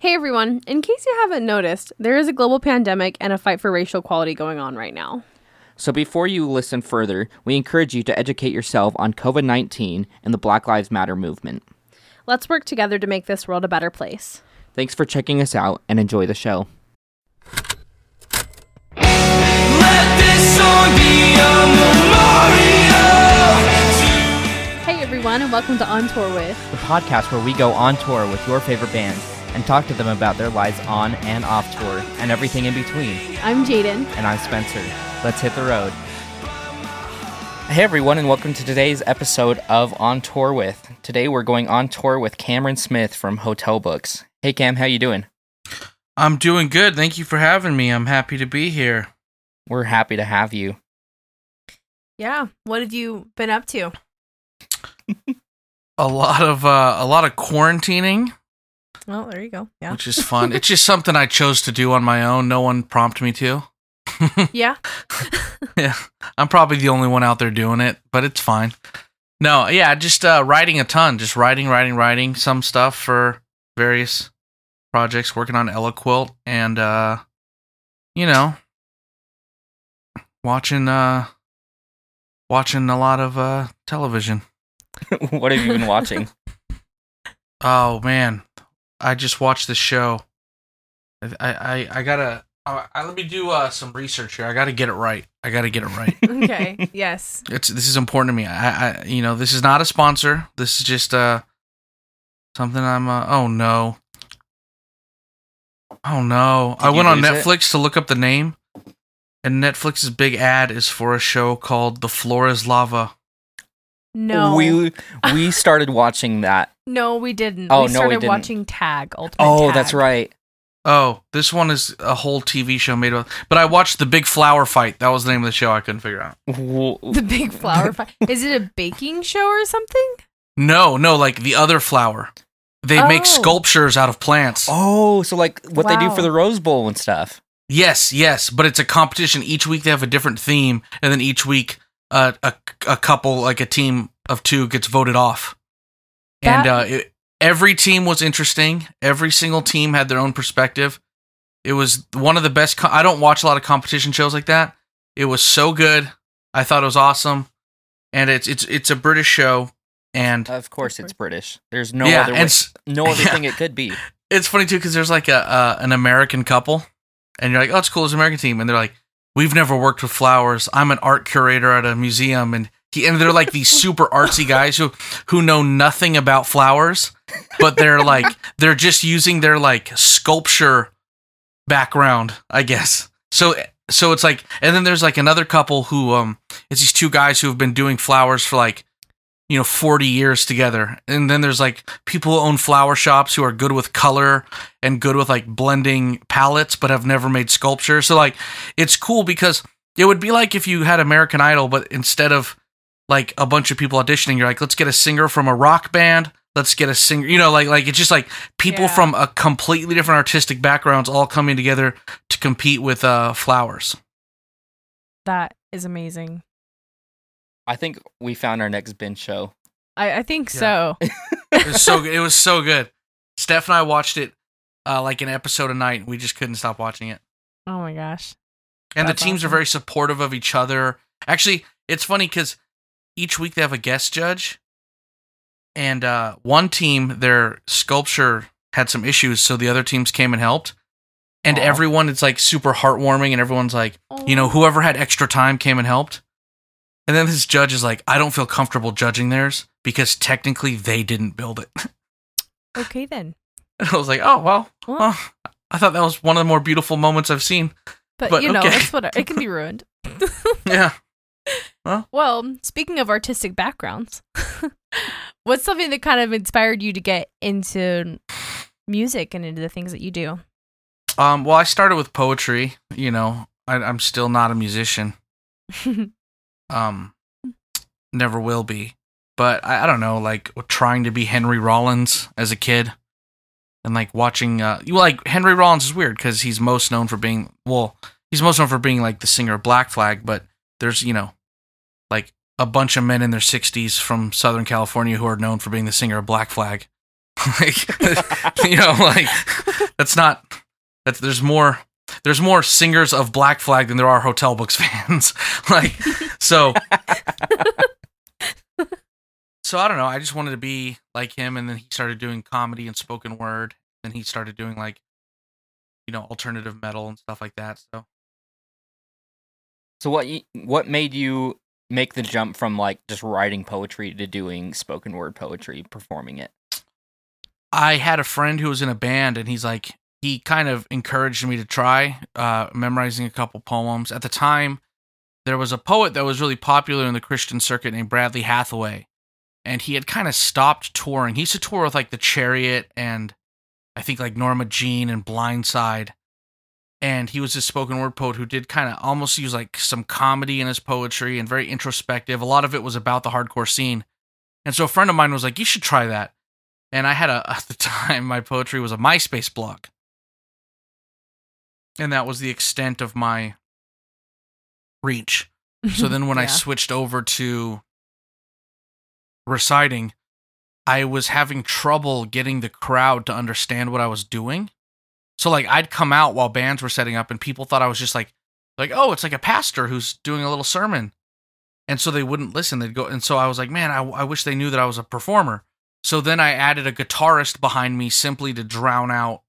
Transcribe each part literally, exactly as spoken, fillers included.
Hey everyone, in case you haven't noticed, there is a global pandemic and a fight for racial equality going on right now. So before you listen further, we encourage you to educate yourself on covid nineteen and the Black Lives Matter movement. Let's work together to make this world a better place. Thanks for checking us out and enjoy the show. Let this song be a memorial. Hey everyone, and welcome to On Tour With, the podcast where we go on tour with your favorite bands and talk to them about their lives on and off tour and everything in between. I'm Jaden. And I'm Spencer. Let's hit the road. Hey everyone, and welcome to today's episode of On Tour With. Today we're going on tour with Cameron Smith from Hotel Books. Hey Cam, how you doing? I'm doing good. Thank you for having me. I'm happy to be here. We're happy to have you. Yeah. What have you been up to? a lot of uh, a lot of quarantining. Well, there you go. Yeah. Which is fun. It's just something I chose to do on my own. No one prompted me to. Yeah. Yeah. I'm probably the only one out there doing it, but it's fine. No, yeah, just uh, writing a ton. Just writing, writing, writing some stuff for various projects, working on Eloquilt, and, uh, you know, watching, uh, watching a lot of uh, television. What have you been watching? Oh, man. I just watched the show. I I, I gotta I, I, let me do uh, some research here. I gotta get it right. I gotta get it right. Okay. Yes. It's this is important to me. I, I you know this is not a sponsor. This is just uh something I'm. Uh, oh no. Oh no! Did I went on Netflix it? to look up the name, and Netflix's big ad is for a show called "The Floor Is Lava." No, we we started watching that. No, we didn't. Oh, we started no, we didn't. watching Tag. Ultimate oh, Tag. That's right. Oh, this one is a whole T V show made of. But I watched The Big Flour Fight. That was the name of the show. I couldn't figure out. The Big Flour Fight. Is it a baking show or something? No, no, like the other flour. They oh. make sculptures out of plants. Oh, so like what wow. they do for the Rose Bowl and stuff. Yes, yes, but it's a competition. Each week they have a different theme, and then each week uh, a a couple, like a team of two, gets voted off. And uh, it, every team was interesting. Every single team had their own perspective. It was one of the best. Com- I don't watch a lot of competition shows like that. It was so good. I thought it was awesome. And it's it's it's a British show. And of course, it's British. There's no yeah, other way, no other yeah. thing it could be. It's funny too because there's like a uh, an American couple, and you're like, oh, it's cool, it's an American team, and they're like, we've never worked with flowers. I'm an art curator at a museum, and. And they're like these super artsy guys who, who know nothing about flowers, but they're like, they're just using their like sculpture background, I guess. So, so it's like, and then there's like another couple who, um, it's these two guys who have been doing flowers for like, you know, forty years together. And then there's like people who own flower shops who are good with color and good with like blending palettes, but have never made sculpture. So like, it's cool because it would be like if you had American Idol, but instead of, like a bunch of people auditioning, you're like, let's get a singer from a rock band. Let's get a singer, you know, like, like it's just like people yeah. from a completely different artistic backgrounds all coming together to compete with uh, flowers. That is amazing. I think we found our next binge show. I, I think yeah. so. It was so good. It was so good. Steph and I watched it uh, like an episode a night. And we just couldn't stop watching it. Oh my gosh. And That's the teams awesome. are very supportive of each other. Actually, it's funny because each week they have a guest judge, and uh, one team, their sculpture had some issues, so the other teams came and helped, and Aww. everyone, it's like super heartwarming, and everyone's like, Aww. you know, whoever had extra time came and helped, and then this judge is like, I don't feel comfortable judging theirs, because technically they didn't build it. Okay, then. And I was like, oh, well, oh, I thought that was one of the more beautiful moments I've seen. But, but you know, okay. that's what it can be ruined. Yeah. Well, well, speaking of artistic backgrounds, what's something that kind of inspired you to get into music and into the things that you do? Um, well, I started with poetry. You know, I, I'm still not a musician. um, never will be. But I, I don't know, like trying to be Henry Rollins as a kid, and like watching. Uh, you like Henry Rollins is weird because he's most known for being well, he's most known for being like the singer of Black Flag, but there's you know. like a bunch of men in their sixties from Southern California who are known for being the singer of Black Flag. Like, you know, like that's not that's there's more there's more singers of Black Flag than there are Hotel Books fans. Like, so so I don't know, I just wanted to be like him, and then he started doing comedy and spoken word, and then he started doing, like, you know, alternative metal and stuff like that. So So what what made you make the jump from, like, just writing poetry to doing spoken word poetry, performing it? I had a friend who was in a band, and he's like, he kind of encouraged me to try uh, memorizing a couple poems. At the time, there was a poet that was really popular in the Christian circuit named Bradley Hathaway, and he had kind of stopped touring. He used to tour with, like, The Chariot and I think, like, Norma Jean and Blindside. And he was this spoken word poet who did kind of almost use, like, some comedy in his poetry and very introspective. A lot of it was about the hardcore scene. And so a friend of mine was like, you should try that. And I had a, at the time, my poetry was a MySpace blog. And that was the extent of my reach. So then when yeah. I switched over to reciting, I was having trouble getting the crowd to understand what I was doing. So, like, I'd come out while bands were setting up, and people thought I was just like, like, oh, it's like a pastor who's doing a little sermon. And so they wouldn't listen. They'd go. And so I was like, man, I, I wish they knew that I was a performer. So then I added a guitarist behind me simply to drown out,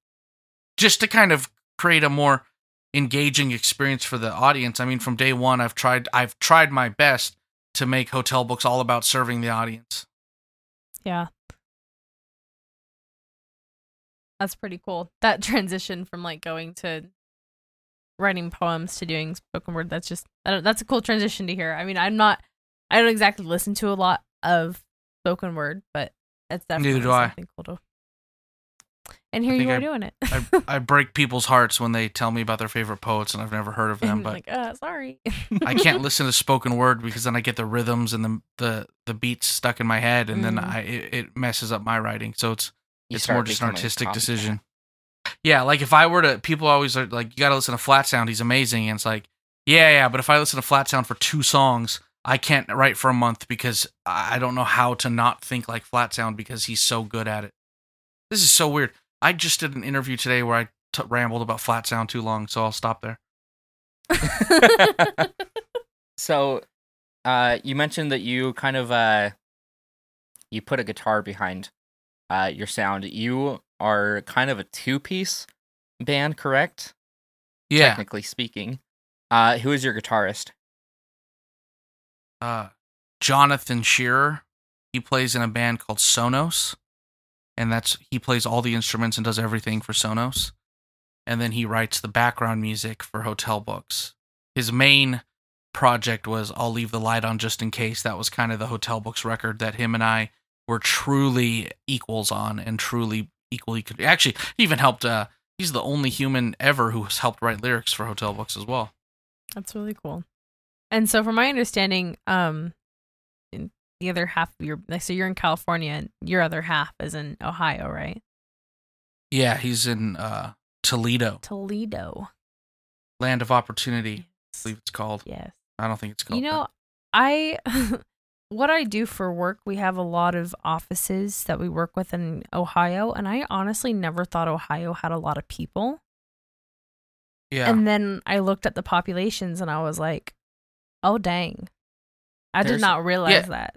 just to kind of create a more engaging experience for the audience. I mean, from day one, I've tried, I've tried my best to make Hotel Books all about serving the audience. Yeah. That's pretty cool. That transition from, like, going to writing poems to doing spoken word, that's just, that's a cool transition to hear. I mean, I'm not, I don't exactly listen to a lot of spoken word, but that's definitely something cool to. And here you are I, doing it. I, I break people's hearts when they tell me about their favorite poets and I've never heard of them, but like, uh, sorry. I can't listen to spoken word because then I get the rhythms and the, the, the beats stuck in my head, and mm. then I, it, it messes up my writing. So it's, You it's more just an artistic decision. Yeah, like if I were to, people always are like, you gotta listen to Flat Sound, he's amazing. And it's like, yeah, yeah, but if I listen to Flat Sound for two songs, I can't write for a month because I don't know how to not think like Flat Sound because he's so good at it. This is so weird. I just did an interview today where I t- rambled about Flat Sound too long, so I'll stop there. So, uh, you mentioned that you kind of, uh, you put a guitar behind Uh, your sound. You are kind of a two-piece band, correct? Yeah. Technically speaking. Uh, who is your guitarist? Uh, Jonathan Shearer. He plays in a band called Sonos, and that's he plays all the instruments and does everything for Sonos. And then he writes the background music for Hotel Books. His main project was I'll Leave the Light On Just In Case. That was kind of the Hotel Books record that him and I were truly equals on and truly equally could actually he even helped. Uh, he's the only human ever who has helped write lyrics for Hotel Books as well. That's really cool. And so, from my understanding, um, in the other half of your so you're in California, and your other half is in Ohio, right? Yeah, he's in uh, Toledo. Toledo, land of opportunity. Yes. I believe it's called. Yes, I don't think it's called. You know, that. I. What I do for work, we have a lot of offices that we work with in Ohio, and I honestly never thought Ohio had a lot of people. Yeah. And then I looked at the populations, and I was like, oh, dang. I There's, did not realize yeah. that.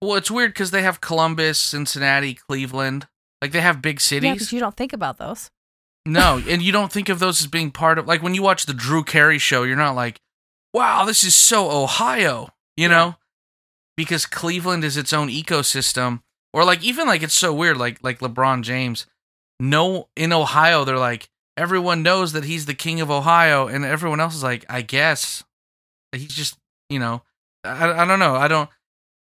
Well, it's weird because they have Columbus, Cincinnati, Cleveland. Like, they have big cities. Yeah, because you don't think about those. No, and you don't think of those as being part of... Like, when you watch the Drew Carey show, you're not like, wow, this is so Ohio, you yeah. know? Because Cleveland is its own ecosystem, or like even like it's so weird, like like LeBron James. No, in Ohio, they're like everyone knows that he's the king of Ohio, and everyone else is like, I guess he's just you know, I I don't know, I don't.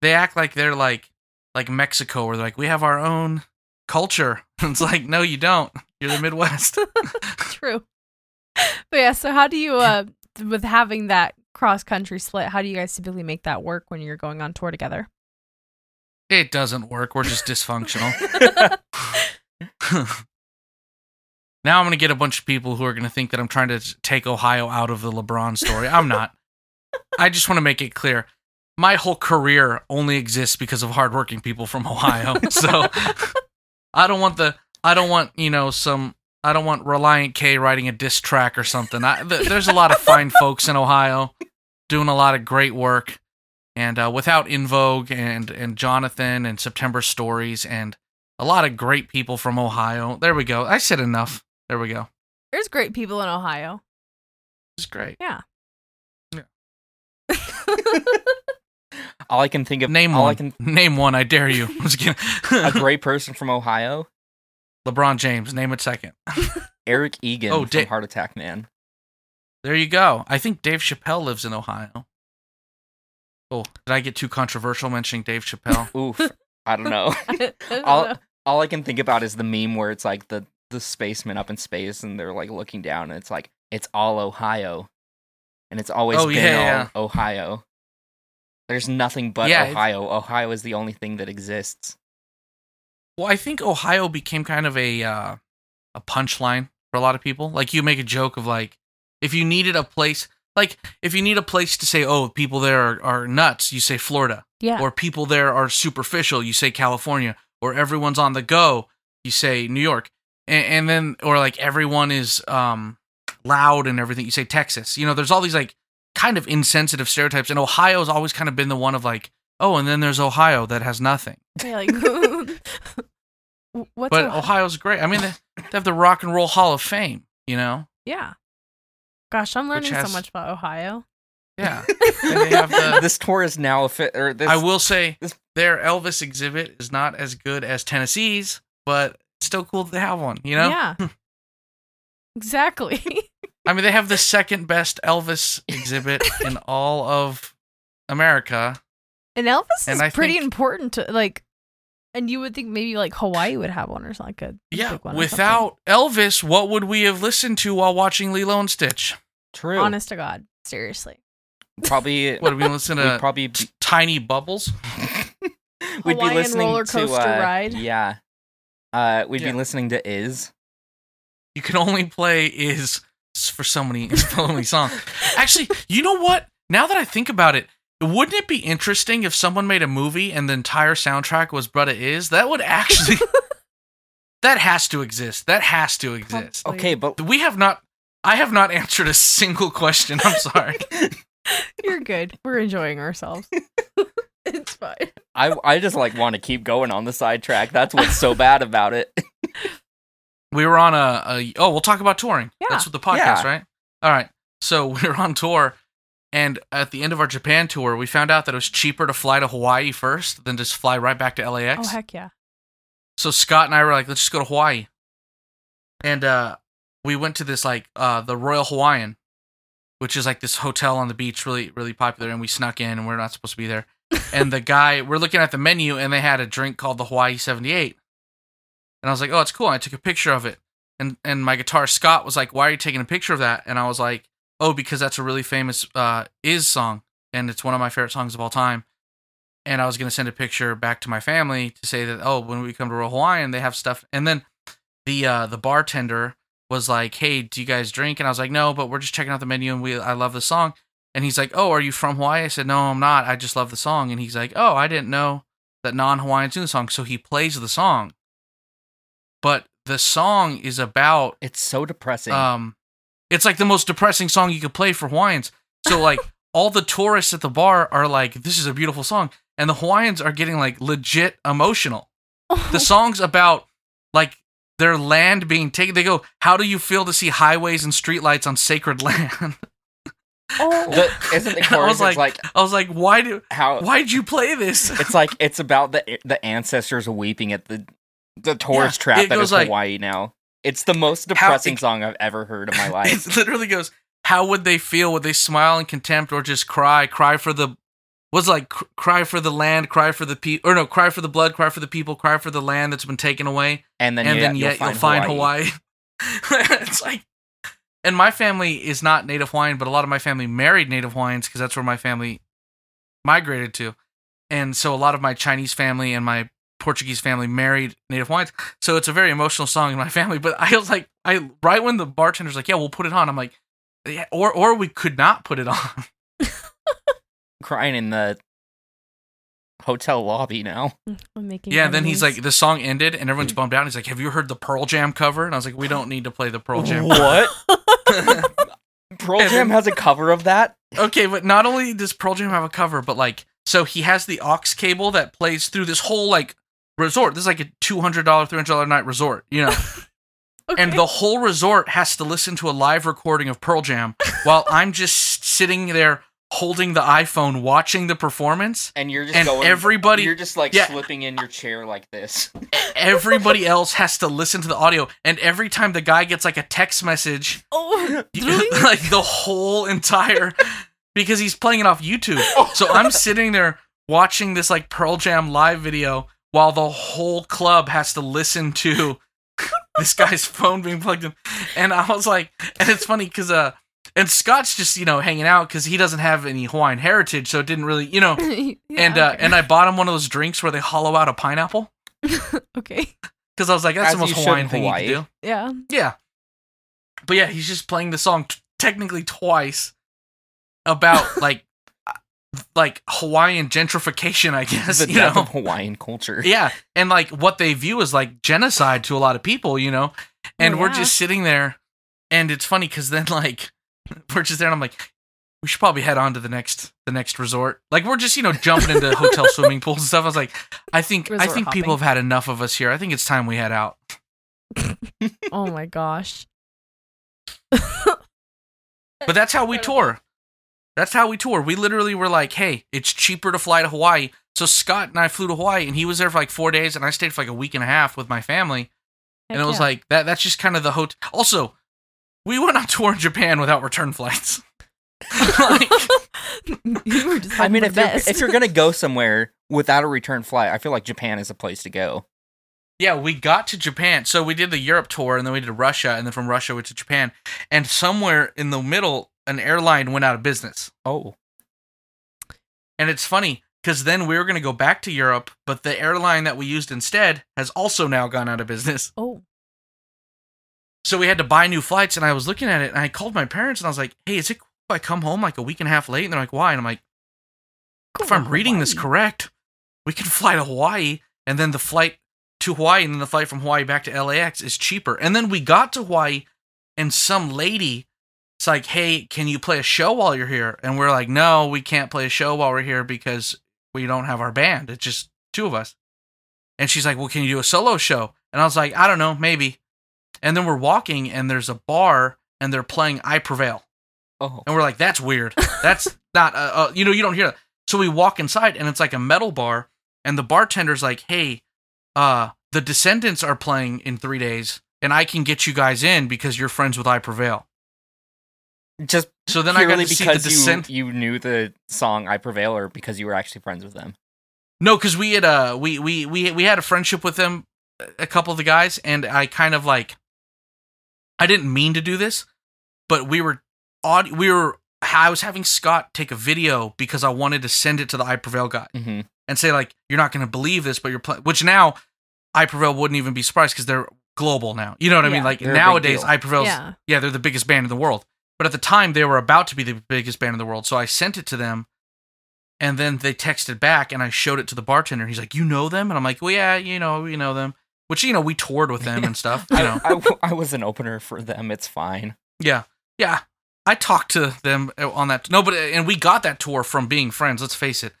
They act like they're like like Mexico, where they're like we have our own culture. It's like no, you don't. You're the Midwest. True. But yeah, so how do you uh with having that cross-country split, how do you guys typically make that work when you're going on tour together? It doesn't work. We're just dysfunctional. Now I'm going to get a bunch of people who are going to think that I'm trying to take Ohio out of the LeBron story. I'm not. I just want to make it clear. My whole career only exists because of hardworking people from Ohio. So I don't want the, I don't want, you know, some, I don't want Reliant K writing a diss track or something. I, th- there's a lot of fine folks in Ohio doing a lot of great work. And uh, without InVogue and, and Jonathan and September Stories and a lot of great people from Ohio. There we go. I said enough. There we go. There's great people in Ohio. It's great. Yeah. Yeah. All I can think of. Name all one. I can th- Name one. I dare you. I'm just kidding. A great person from Ohio. LeBron James. Name it second. Eric Egan oh, from da- Heart Attack Man. There you go. I think Dave Chappelle lives in Ohio. Oh, did I get too controversial mentioning Dave Chappelle? Oof, I don't know. I don't all know. All I can think about is the meme where it's like the, the spaceman up in space and they're like looking down and it's like, it's all Ohio. And it's always oh, been yeah, all yeah. Ohio. There's nothing but yeah, Ohio. It's... Ohio is the only thing that exists. Well, I think Ohio became kind of a uh, a punchline for a lot of people. Like you make a joke of like, if you needed a place... Like, if you need a place to say, oh, people there are, are nuts, you say Florida. Yeah. Or people there are superficial, you say California. Or everyone's on the go, you say New York. And, and then, or like everyone is um, loud and everything, you say Texas. You know, there's all these like kind of insensitive stereotypes. And Ohio's always kind of been the one of like, oh, and then there's Ohio that has nothing. Yeah, like, what's But Ohio? Ohio's great. I mean, they, they have the Rock and Roll Hall of Fame, you know? Yeah. Gosh, I'm learning has, so much about Ohio. Yeah. And they have the, this tour is now... Or this, I will say, this, their Elvis exhibit is not as good as Tennessee's, but it's still cool to have one, you know? Yeah. Exactly. I mean, they have the second best Elvis exhibit in all of America. And Elvis and is I pretty think, important to, like... And you would think maybe like Hawaii would have one or something. Like a yeah, one without Elvis, what would we have listened to while watching Lilo and Stitch? True. Honest to God, seriously. Probably. What, we listen to probably be, Tiny Bubbles? We'd Hawaiian be listening roller coaster to, uh, ride. Yeah. Uh, we'd yeah. be listening to Is. You can only play Is for so many, so many songs. Actually, you know what? Now that I think about it, wouldn't it be interesting if someone made a movie and the entire soundtrack was Brutta Is? That would actually... that has to exist. That has to exist. Probably. Okay, but... We have not... I have not answered a single question. I'm sorry. You're good. We're enjoying ourselves. It's fine. I, I just, like, want to keep going on the sidetrack. That's what's so bad about it. We were on a, a... Oh, we'll talk about touring. Yeah. That's what the podcast, yeah. right? All right. So we were on tour... And at the end of our Japan tour, we found out that it was cheaper to fly to Hawaii first than just fly right back to L A X. Oh, heck yeah. So Scott and I were like, let's just go to Hawaii. And uh, we went to this, like, uh, the Royal Hawaiian, which is like this hotel on the beach, really, really popular. And we snuck in and we're not supposed to be there. And the guy, we're looking at the menu and they had a drink called the Hawaii seventy-eight. And I was like, oh, it's cool. And I took a picture of it. And, and my guitarist, Scott, was like, why are you taking a picture of that? And I was like, oh, because that's a really famous uh, Is song, and it's one of my favorite songs of all time. And I was going to send a picture back to my family to say that, oh, when we come to Royal Hawaiian, they have stuff. And then the uh, the bartender was like, hey, do you guys drink? And I was like, no, but we're just checking out the menu, and we I love the song. And he's like, oh, are you from Hawaii? I said, no, I'm not. I just love the song. And he's like, oh, I didn't know that non-Hawaiians knew the song. So he plays the song. But the song is about... It's so depressing. Um... It's like the most depressing song you could play for Hawaiians. So like all the tourists at the bar are like, this is a beautiful song. And the Hawaiians are getting like legit emotional. Oh. The song's about like their land being taken. They go, how do you feel to see highways and streetlights on sacred land? Oh, the, isn't it I was like, like, I was like, why do, how, why'd you play this? It's like, it's about the, the ancestors weeping at the, the tourist yeah, trap that is like, Hawaii now. It's the most depressing how, it, song I've ever heard in my life. It literally goes, how would they feel? Would they smile in contempt or just cry? Cry for the, was like, cr- cry for the land, cry for the people, or no, cry for the blood, cry for the people, cry for the land that's been taken away. And then, and you, then you'll, yet, find you'll find Hawaii. Hawaii. It's like, and my family is not Native Hawaiian, but a lot of my family married Native Hawaiians because that's where my family migrated to. And so a lot of my Chinese family and my Portuguese family married Native Hawaiians, so it's a very emotional song in my family. But I was like, I right when the bartender's like, yeah, we'll put it on, I'm like, yeah, or or we could not put it on. Crying in the hotel lobby now. I'm making yeah, then he's like, the song ended and everyone's bummed out. He's like, have you heard the Pearl Jam cover? And I was like, we don't need to play the Pearl Jam cover. What? Pearl Jam has a cover of that? Okay, but not only does Pearl Jam have a cover, but like, so he has the aux cable that plays through this whole like resort. This is like a two hundred dollars, three hundred dollars a night resort, you know? Okay. And the whole resort has to listen to a live recording of Pearl Jam while I'm just sitting there holding the iPhone, watching the performance. And you're just and going, everybody, you're just like yeah, slipping in your chair like this. Everybody else has to listen to the audio. And every time the guy gets like a text message, oh, really? Like the whole entire, because he's playing it off YouTube. So I'm sitting there watching this like Pearl Jam live video while the whole club has to listen to this guy's phone being plugged in. And I was like, and it's funny because uh and Scott's just, you know, hanging out because he doesn't have any Hawaiian heritage, so it didn't really, you know. Yeah, and uh, okay. and I bought him one of those drinks where they hollow out a pineapple. Okay. Because I was like, that's As the most Hawaiian thing Hawaii. you can do. Yeah. Yeah. But yeah, he's just playing the song t- technically twice about like like Hawaiian gentrification, I guess. The you death know? of Hawaiian culture. Yeah, and like what they view as like genocide to a lot of people, you know. And oh, yeah. we're just sitting there, and it's funny because then like. We're just there, and I'm like, we should probably head on to the next the next resort. Like, we're just, you know, jumping into hotel swimming pools and stuff. I was like, I think resort I think hopping. people have had enough of us here. I think it's time we head out. Oh my gosh! But that's how we tour. That's how we tour. We literally were like, hey, it's cheaper to fly to Hawaii. So Scott and I flew to Hawaii, and he was there for like four days, and I stayed for like a week and a half with my family. Heck and it yeah. was like that. That's just kind of the hotel. Also. We went on tour in Japan without return flights. like, you were just I mean, if you're, if you're going to go somewhere without a return flight, I feel like Japan is a place to go. Yeah, we got to Japan. So we did the Europe tour, and then we did Russia, and then from Russia we to Japan. And somewhere in the middle, an airline went out of business. Oh. And it's funny, because then we were going to go back to Europe, but the airline that we used instead has also now gone out of business. Oh. So we had to buy new flights, and I was looking at it, and I called my parents, and I was like, hey, is it cool if I come home like a week and a half late? And they're like, why? And I'm like, if I'm reading this correct, we can fly to Hawaii, and then the flight to Hawaii, and then the flight from Hawaii back to L A X is cheaper. And then we got to Hawaii, and some lady, it's like, hey, can you play a show while you're here? And we're like, no, we can't play a show while we're here because we don't have our band. It's just two of us. And she's like, well, can you do a solo show? And I was like, I don't know, maybe. And then we're walking, and there's a bar, and they're playing I Prevail. Oh. And we're like, that's weird. That's not, uh, uh, you know, you don't hear that. So we walk inside, and it's like a metal bar, and the bartender's like, hey, uh, the Descendants are playing in three days, and I can get you guys in because you're friends with I Prevail. Just so then I got to see the Descendants. You, you knew the song I Prevail, or because you were actually friends with them? No, because we had uh, we, we, we, we had a friendship with them, a couple of the guys, and I kind of like... I didn't mean to do this, but we were odd. We were. I was having Scott take a video because I wanted to send it to the I Prevail guy mm-hmm. and say like, "You're not going to believe this, but you're playing." Which now, I Prevail wouldn't even be surprised because they're global now. You know what yeah, I mean? Like nowadays, I Prevail's yeah. yeah, they're the biggest band in the world. But at the time, they were about to be the biggest band in the world. So I sent it to them, and then they texted back, and I showed it to the bartender. He's like, "You know them?" And I'm like, "Well, yeah, you know, we know them." Which, you know, we toured with them and stuff, you know. I, I, I was an opener for them. It's fine. Yeah. Yeah. I talked to them on that. T- no, but, and we got that tour from being friends. Let's face it.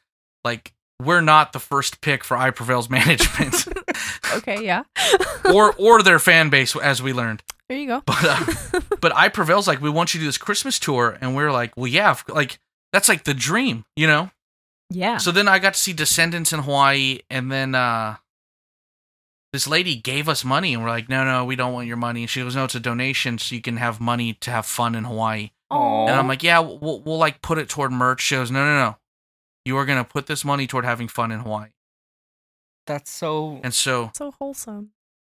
Like, we're not the first pick for I Prevail's management. Okay, yeah. or or their fan base, as we learned. There you go. But, uh, but I Prevail's like, we want you to do this Christmas tour. And we're like, well, yeah. Like, that's like the dream, you know? Yeah. So then I got to see Descendants in Hawaii. And then, uh... this lady gave us money, and we're like, no, no, we don't want your money. And she goes, no, it's a donation, so you can have money to have fun in Hawaii. Aww. And I'm like, yeah, we'll, we'll like put it toward merch. She goes, no, no, no. You are going to put this money toward having fun in Hawaii. That's so... And so... So wholesome.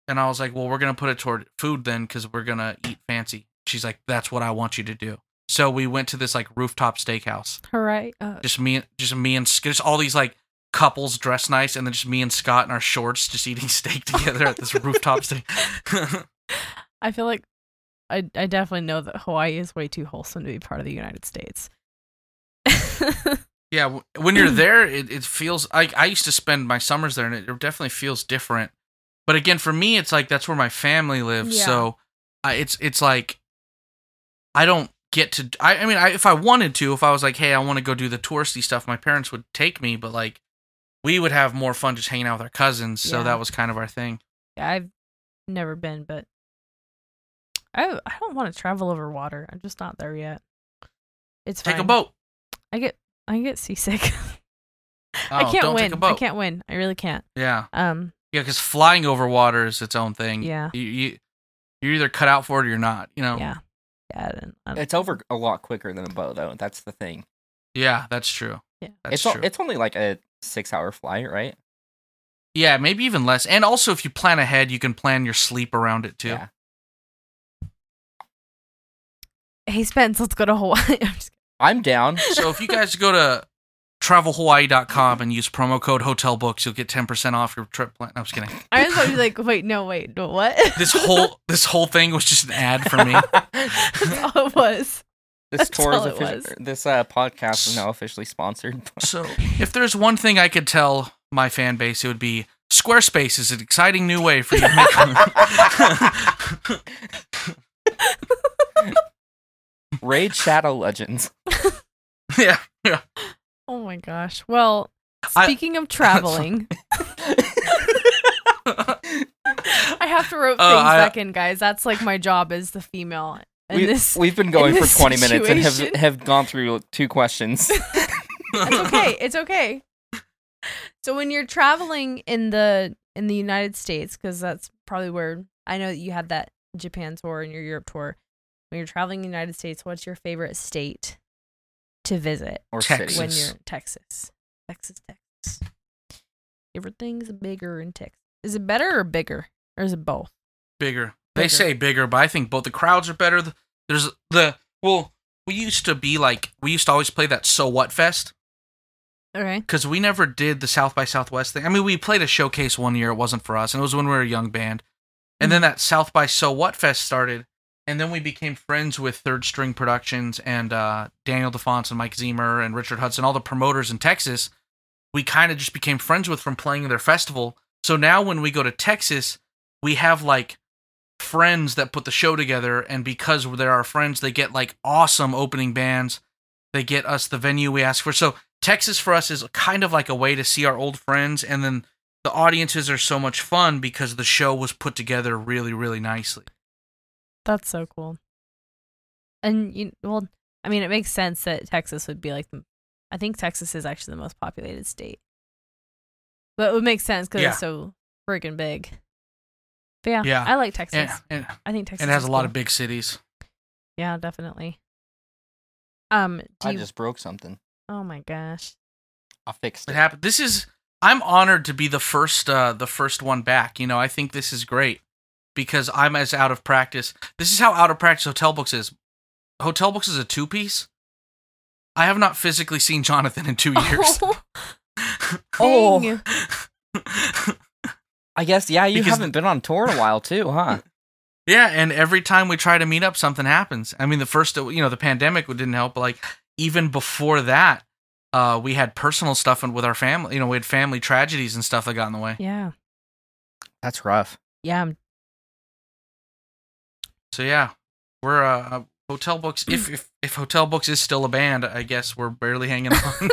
And I was like, well, we're going to put it toward food then, because we're going to eat fancy. She's like, that's what I want you to do. So we went to this like rooftop steakhouse. All right. Uh, just me, just me and... Just all these like... couples dressed nice, and then just me and Scott in our shorts just eating steak together at this rooftop steak. I feel like I I definitely know that Hawaii is way too wholesome to be part of the United States. Yeah, when you're there, it, it feels... I, I used to spend my summers there, and it definitely feels different. But again, for me, it's like that's where my family lives, yeah. so I, it's it's like I don't get to... I, I mean, I, if I wanted to, if I was like, hey, I want to go do the touristy stuff, my parents would take me, but like we would have more fun just hanging out with our cousins, so yeah. that was kind of our thing. Yeah, I've never been, but I I don't want to travel over water. I'm just not there yet. It's fine. Take a boat. I get... I get seasick. oh, I can't win. I can't win. I really can't. Yeah. Um. Yeah, because flying over water is its own thing. Yeah. You, you you're either cut out for it or you're not. You know. Yeah. Yeah. I don't, I don't. It's over a lot quicker than a boat, though. That's the thing. Yeah, that's true. Yeah. That's it's true. It's only like a six-hour flight, right? Yeah, maybe even less. And also, if you plan ahead, you can plan your sleep around it too. Yeah. Hey, Spence, let's go to Hawaii. I'm just kidding. I'm down. So if you guys go to travel hawaii dot com and use promo code HOTELBOOKS, you'll get ten percent off your trip plan. No, I was kidding. I was about to be like, wait, no, wait, no, what? This whole this whole thing was just an ad for me. That's all it was. This tour is official. This uh, podcast is now officially sponsored. So if there's one thing I could tell my fan base, it would be Squarespace is an exciting new way for you to make Raid Shadow Legends. yeah, yeah. Oh my gosh. Well, speaking I, of traveling, I have to rope uh, things I, back in, guys. That's like my job as the female. In we, this, we've been going for twenty situation. minutes and have, have gone through two questions. That's okay. It's okay. So when you're traveling in the in the United States, because that's probably where I know that you had that Japan tour and your Europe tour. When you're traveling in the United States, what's your favorite state to visit? Or Texas. When you're in Texas. Texas, Texas. Everything's bigger in Texas. Is it better or bigger? Or is it both? Bigger. They bigger. say bigger, but I think both. The crowds are better. There's the, well, we used to be like, we used to always play that So What Fest. Okay. Because we never did the South by Southwest thing. I mean, we played a showcase one year. It wasn't for us. And it was when we were a young band. And mm-hmm. then that South by So What Fest started. And then we became friends with Third String Productions and uh, Daniel DeFonce and Mike Zemer and Richard Hudson, all the promoters in Texas. We kind of just became friends with from playing their festival. So now when we go to Texas, we have like friends that put the show together. And because they're our friends, they get like awesome opening bands. They get us the venue we ask for. So Texas for us is kind of like a way to see our old friends. And then the audiences are so much fun because the show was put together really, really nicely. That's so cool. And, you well, I mean, it makes sense that Texas would be like, the, I think Texas is actually the most populated state. But it would make sense because yeah. it's so friggin' big. But yeah, yeah. I like Texas. And, and, I think Texas And it has a cool. lot of big cities. Yeah, definitely. Um, I you, just broke something. Oh my gosh. I fixed it. It happened. This is, I'm honored to be the first, uh, the first one back. You know, I think this is great. Because I'm as out of practice. This is how out of practice Hotel Books is. Hotel Books is a two-piece. I have not physically seen Jonathan in two years. Oh. oh. I guess, yeah, you because haven't been on tour in a while, too, huh? Yeah, and every time we try to meet up, something happens. I mean, the first, you know, the pandemic didn't help, but, like, even before that, uh, we had personal stuff with our family. You know, we had family tragedies and stuff that got in the way. Yeah. That's rough. Yeah, I'm So yeah, we're uh, Hotel Books. If, if if Hotel Books is still a band, I guess we're barely hanging on.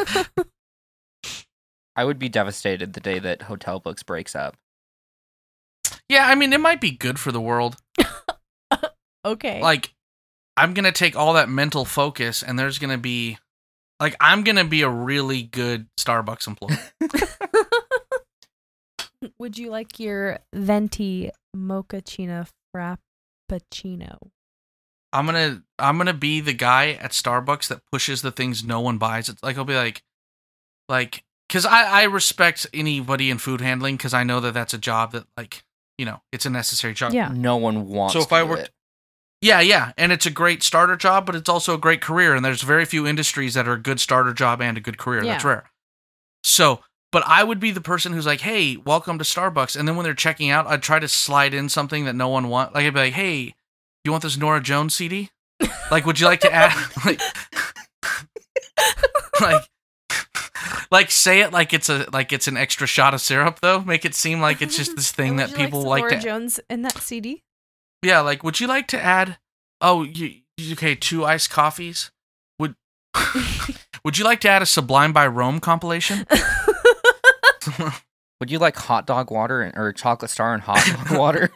I would be devastated the day that Hotel Books breaks up. Yeah, I mean, it might be good for the world. Okay. Like, I'm going to take all that mental focus and there's going to be, like, I'm going to be a really good Starbucks employee. Would you like your venti mochaccino frappe? Pacino. I'm gonna I'm gonna be the guy at Starbucks that pushes the things no one buys. It's like I'll be like, like, because I I respect anybody in food handling because I know that that's a job that like you know it's a necessary job. Yeah, no one wants. So if to I worked, yeah, yeah, and it's a great starter job, but it's also a great career. And there's very few industries that are a good starter job and a good career. Yeah. That's rare. So. But I would be the person who's like, hey, welcome to Starbucks. And then when they're checking out, I'd try to slide in something that no one wants. Like, I'd be like, hey, you want this Norah Jones C D? Like, would you like to add? Like, like Like, say it like it's a like it's an extra shot of syrup, though. Make it seem like it's just this thing that people like, like to. Norah Jones in that C D. Yeah, like, would you like to add? Oh, you, okay, two iced coffees. Would Would you like to add a Sublime by Rome compilation? Would you like hot dog water and, or chocolate star and hot dog water?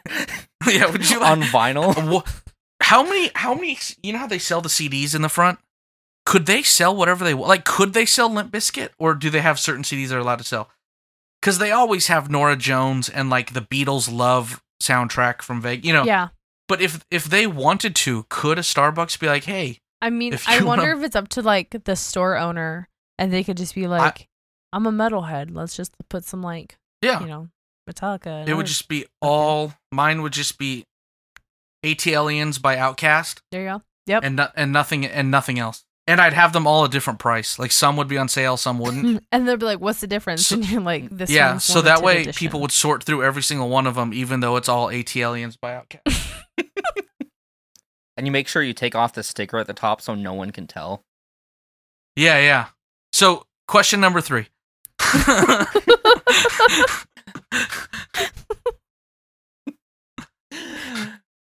Yeah, would you like, on vinyl? How many? How many? You know how they sell the C Ds in the front? Could they sell whatever they want? Like, could they sell Limp Bizkit? Or do they have certain C Ds they're allowed to sell? Because they always have Norah Jones and, like, the Beatles' Love soundtrack from Vegas. You know? Yeah. But if if they wanted to, could a Starbucks be like, hey. I mean, I wonder wanna... if it's up to, like, the store owner. And they could just be like, I... I'm a metalhead. Let's just put some, like, yeah. you know, Metallica. It would others. just be all. Mine would just be ATLiens by Outkast. There you go. Yep. And, no- and nothing And nothing else. And I'd have them all a different price. Like, some would be on sale, some wouldn't. And they'd be like, what's the difference? So, and you're like, this yeah, one's so that way edition. People would sort through every single one of them, even though it's all ATLiens by Outkast. And you make sure you take off the sticker at the top so no one can tell. Yeah, yeah. So, question number three.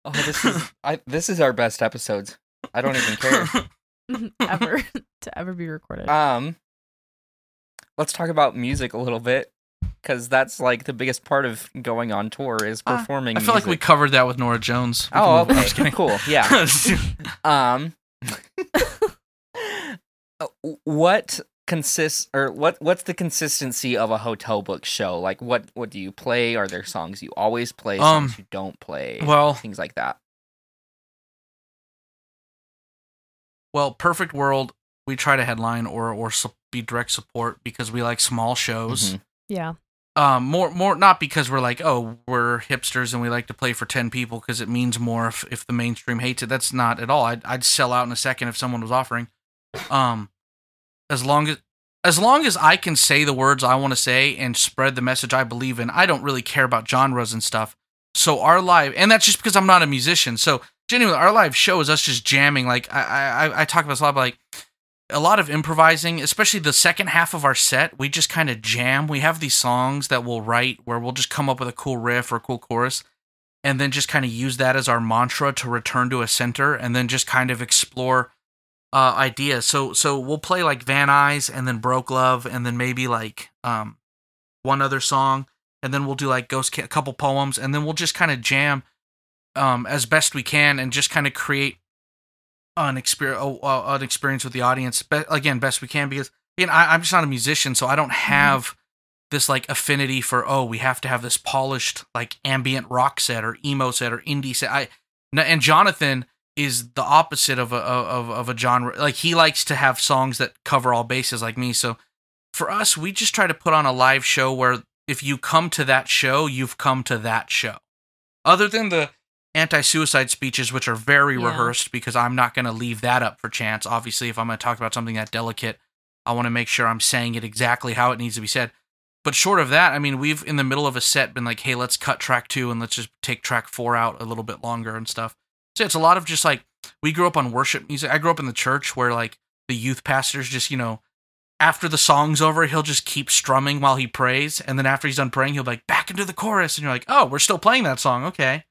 Oh, this is I, this is our best episodes. I don't even care. ever to ever be recorded. Um, let's talk about music a little bit, because that's like the biggest part of going on tour is performing. Uh, I feel music. Like we covered that with Norah Jones. We oh, can, okay, cool. Yeah. um, what consists or what what's the consistency of a Hotel Book show? Like, what what do you play? Are there songs you always play? Songs um, you don't play? Well, things like that. Well, perfect world, we try to headline or or su- be direct support because we like small shows. Mm-hmm. Yeah. Um, more more not because we're like, oh, we're hipsters and we like to play for ten people because it means more if, if the mainstream hates it. That's not at all. I'd I'd sell out in a second if someone was offering. Um, as long as as long as I can say the words I want to say and spread the message I believe in, I don't really care about genres and stuff. So our live, and that's just because I'm not a musician. So. Genuinely, our live show is us just jamming. Like, I, I I talk about this a lot, but like, a lot of improvising, especially the second half of our set, we just kind of jam. We have these songs that we'll write where we'll just come up with a cool riff or a cool chorus, and then just kind of use that as our mantra to return to a center, and then just kind of explore uh, ideas. So so we'll play like Van Nuys, and then Broke Love, and then maybe like um one other song, and then we'll do like Ghost Can't, a couple poems, and then we'll just kind of jam. Um, as best we can, and just kind of create an experience, uh, an experience with the audience. Be- again, best we can, because you know, I- I'm just not a musician, so I don't have mm-hmm. this like affinity for oh, we have to have this polished like ambient rock set or emo set or indie set. I and Jonathan is the opposite of a of of a genre. Like he likes to have songs that cover all bases, like me. So for us, we just try to put on a live show where if you come to that show, you've come to that show. Other than the anti-suicide speeches, which are very yeah. rehearsed, because I'm not going to leave that up for chance. Obviously, if I'm going to talk about something that delicate, I want to make sure I'm saying it exactly how it needs to be said. But short of that, I mean, we've, in the middle of a set, been like, hey, let's cut track two and let's just take track four out a little bit longer and stuff. So it's a lot of just like, we grew up on worship music. I grew up in the church where like the youth pastors just, you know, after the song's over, he'll just keep strumming while he prays. And then after he's done praying, he'll be like, back into the chorus. And you're like, oh, we're still playing that song. Okay.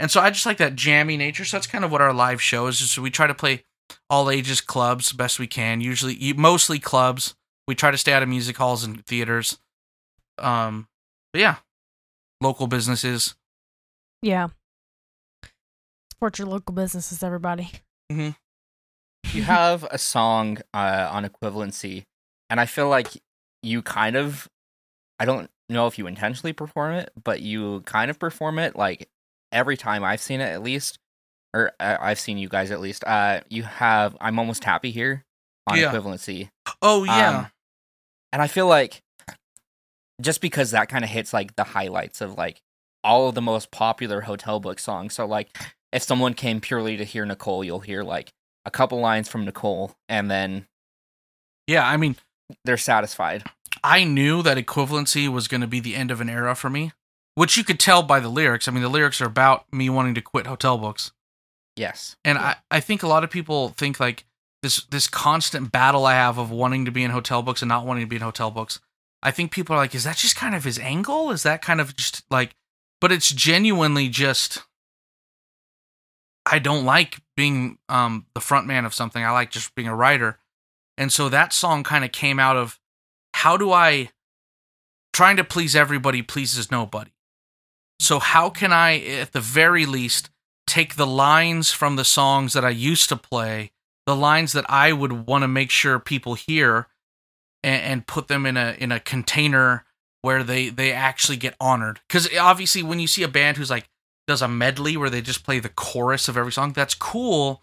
And so I just like that jammy nature. So that's kind of what our live show is. So we try to play all ages clubs best we can. Usually, mostly clubs. We try to stay out of music halls and theaters. Um, but yeah, local businesses. Yeah, support your local businesses, everybody. Mm-hmm. You have a song uh, on equivalency, and I feel like you kind of. I don't know if you intentionally perform it, but you kind of perform it like. Every time I've seen it, at least, or uh, I've seen you guys at least, uh, you have I'm Almost Happy Here on yeah. equivalency. Oh, yeah. Um, and I feel like just because that kind of hits, like, the highlights of, like, all of the most popular Hotel Book songs. So, like, if someone came purely to hear Nicole, you'll hear, like, a couple lines from Nicole, and then... Yeah, I mean... They're satisfied. I knew that equivalency was going to be the end of an era for me. Which you could tell by the lyrics. I mean, the lyrics are about me wanting to quit Hotel Books. Yes. And yeah. I, I think a lot of people think, like, this this constant battle I have of wanting to be in Hotel Books and not wanting to be in Hotel Books. I think people are like, is that just kind of his angle? Is that kind of just like, but it's genuinely just, I don't like being um, the front man of something. I like just being a writer. And so that song kind of came out of, how do I, trying to please everybody pleases nobody. So how can I, at the very least, take the lines from the songs that I used to play, the lines that I would want to make sure people hear, and, and put them in a in a container where they, they actually get honored. Because obviously when you see a band who's like, does a medley where they just play the chorus of every song, that's cool,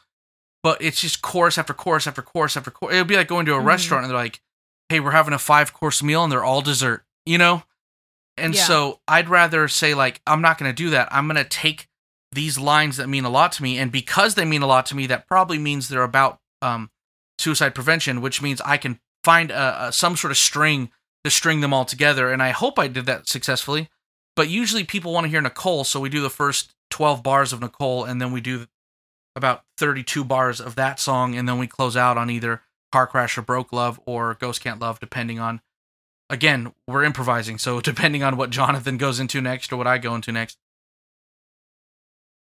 but it's just chorus after chorus after chorus after chorus. It'd be like going to a mm-hmm. restaurant and they're like, hey, we're having a five-course meal and they're all dessert, you know? And yeah. so I'd rather say, like, I'm not going to do that. I'm going to take these lines that mean a lot to me. And because they mean a lot to me, that probably means they're about um, suicide prevention, which means I can find a, a, some sort of string to string them all together. And I hope I did that successfully. But usually people want to hear Nicole. So we do the first twelve bars of Nicole, and then we do about thirty-two bars of that song. And then we close out on either Car Crash or Broke Love or Ghost Can't Love, depending on, again, we're improvising, so depending on what Jonathan goes into next or what I go into next.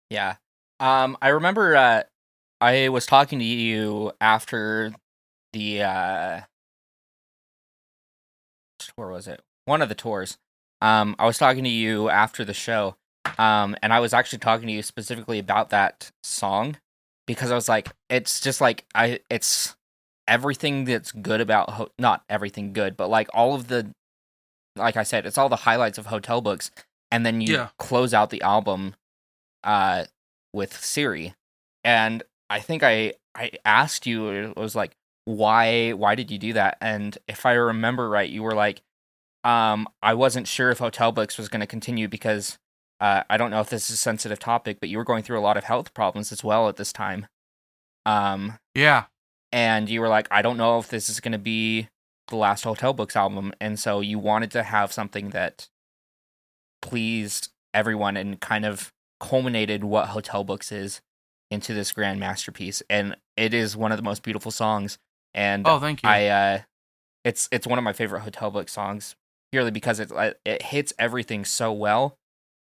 Yeah. Um, I remember uh, I was talking to you after the, uh, which tour was it? One of the tours. Um, I was talking to you after the show, um, and I was actually talking to you specifically about that song, because I was like, it's just like, I, it's... everything that's good about ho- not everything good, but like all of the, like I said, it's all the highlights of Hotel Books, and then you yeah. close out the album uh, with Siri. And I think I I asked you, it was like, why why did you do that? And if I remember right, you were like, um, I wasn't sure if Hotel Books was going to continue because uh, I don't know if this is a sensitive topic, but you were going through a lot of health problems as well at this time. Um, yeah. And you were like, I don't know if this is going to be the last Hotel Books album. And so you wanted to have something that pleased everyone and kind of culminated what Hotel Books is into this grand masterpiece. And it is one of the most beautiful songs. And oh, thank you. I, uh, it's it's one of my favorite Hotel Books songs, purely because it, it hits everything so well,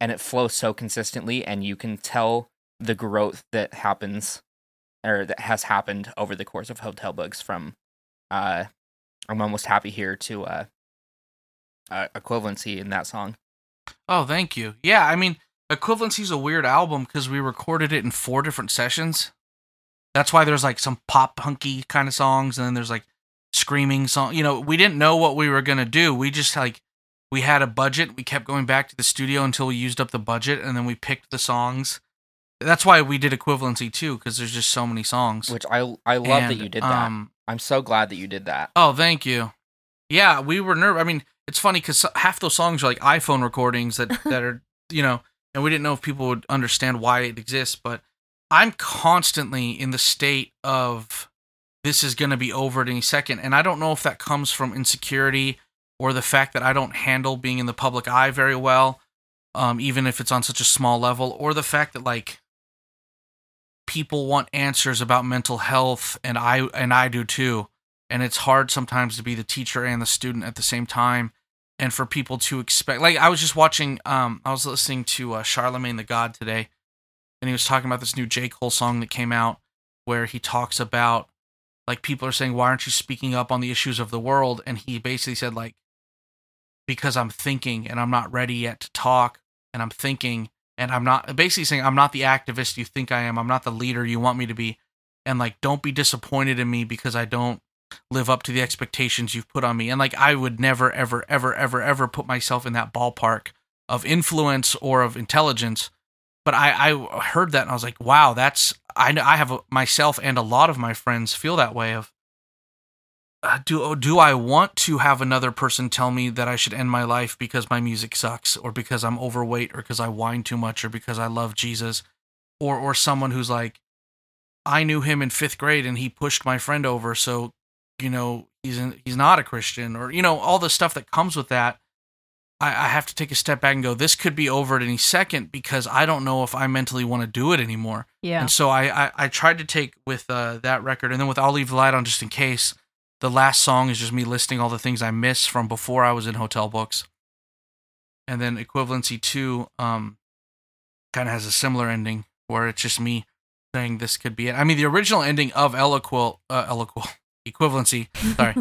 and it flows so consistently, and you can tell the growth that happens or that has happened over the course of Hotel Books from uh, I'm Almost Happy Here to uh, uh, Equivalency in that song. Oh, thank you. Yeah, I mean, Equivalency is a weird album because we recorded it in four different sessions. That's why there's like some pop punky kind of songs, and then there's like screaming songs. You know, we didn't know what we were going to do. We just like, we had a budget. We kept going back to the studio until we used up the budget, and then we picked the songs. That's why we did Equivalency too, because there's just so many songs. Which I I love and, that you did that. Um, I'm so glad that you did that. Oh, thank you. Yeah, we were nervous. I mean, it's funny because half those songs are like iPhone recordings that, that are, you know, and we didn't know if people would understand why it exists, but I'm constantly in the state of this is going to be over at any second, and I don't know if that comes from insecurity or the fact that I don't handle being in the public eye very well, um, even if it's on such a small level, or the fact that, like, people want answers about mental health, and I and I do too. And it's hard sometimes to be the teacher and the student at the same time, and for people to expect. Like, I was just watching, um, I was listening to uh, Charlemagne the God today, and he was talking about this new J. Cole song that came out, where he talks about, like, people are saying, "Why aren't you speaking up on the issues of the world?" And he basically said, like, "Because I'm thinking, and I'm not ready yet to talk, and I'm thinking." And I'm not, basically saying, I'm not the activist you think I am. I'm not the leader you want me to be. And, like, don't be disappointed in me because I don't live up to the expectations you've put on me. And, like, I would never, ever, ever, ever, ever put myself in that ballpark of influence or of intelligence. But I, I heard that and I was like, wow, that's, I, I have a, myself and a lot of my friends feel that way of, uh, do, do I want to have another person tell me that I should end my life because my music sucks, or because I'm overweight, or because I whine too much, or because I love Jesus, or, or someone who's like, I knew him in fifth grade and he pushed my friend over, so, you know, he's, in, he's not a Christian, or, you know, all the stuff that comes with that. I, I have to take a step back and go, this could be over at any second because I don't know if I mentally want to do it anymore. Yeah. And so I, I, I tried to take with uh, that record, and then with I'll Leave the Light On Just In Case, the last song is just me listing all the things I miss from before I was in Hotel Books. And then Equivalency two um, kind of has a similar ending where it's just me saying this could be it. I mean, the original ending of Eloquilt, uh, Eloquilt, Equivalency, sorry,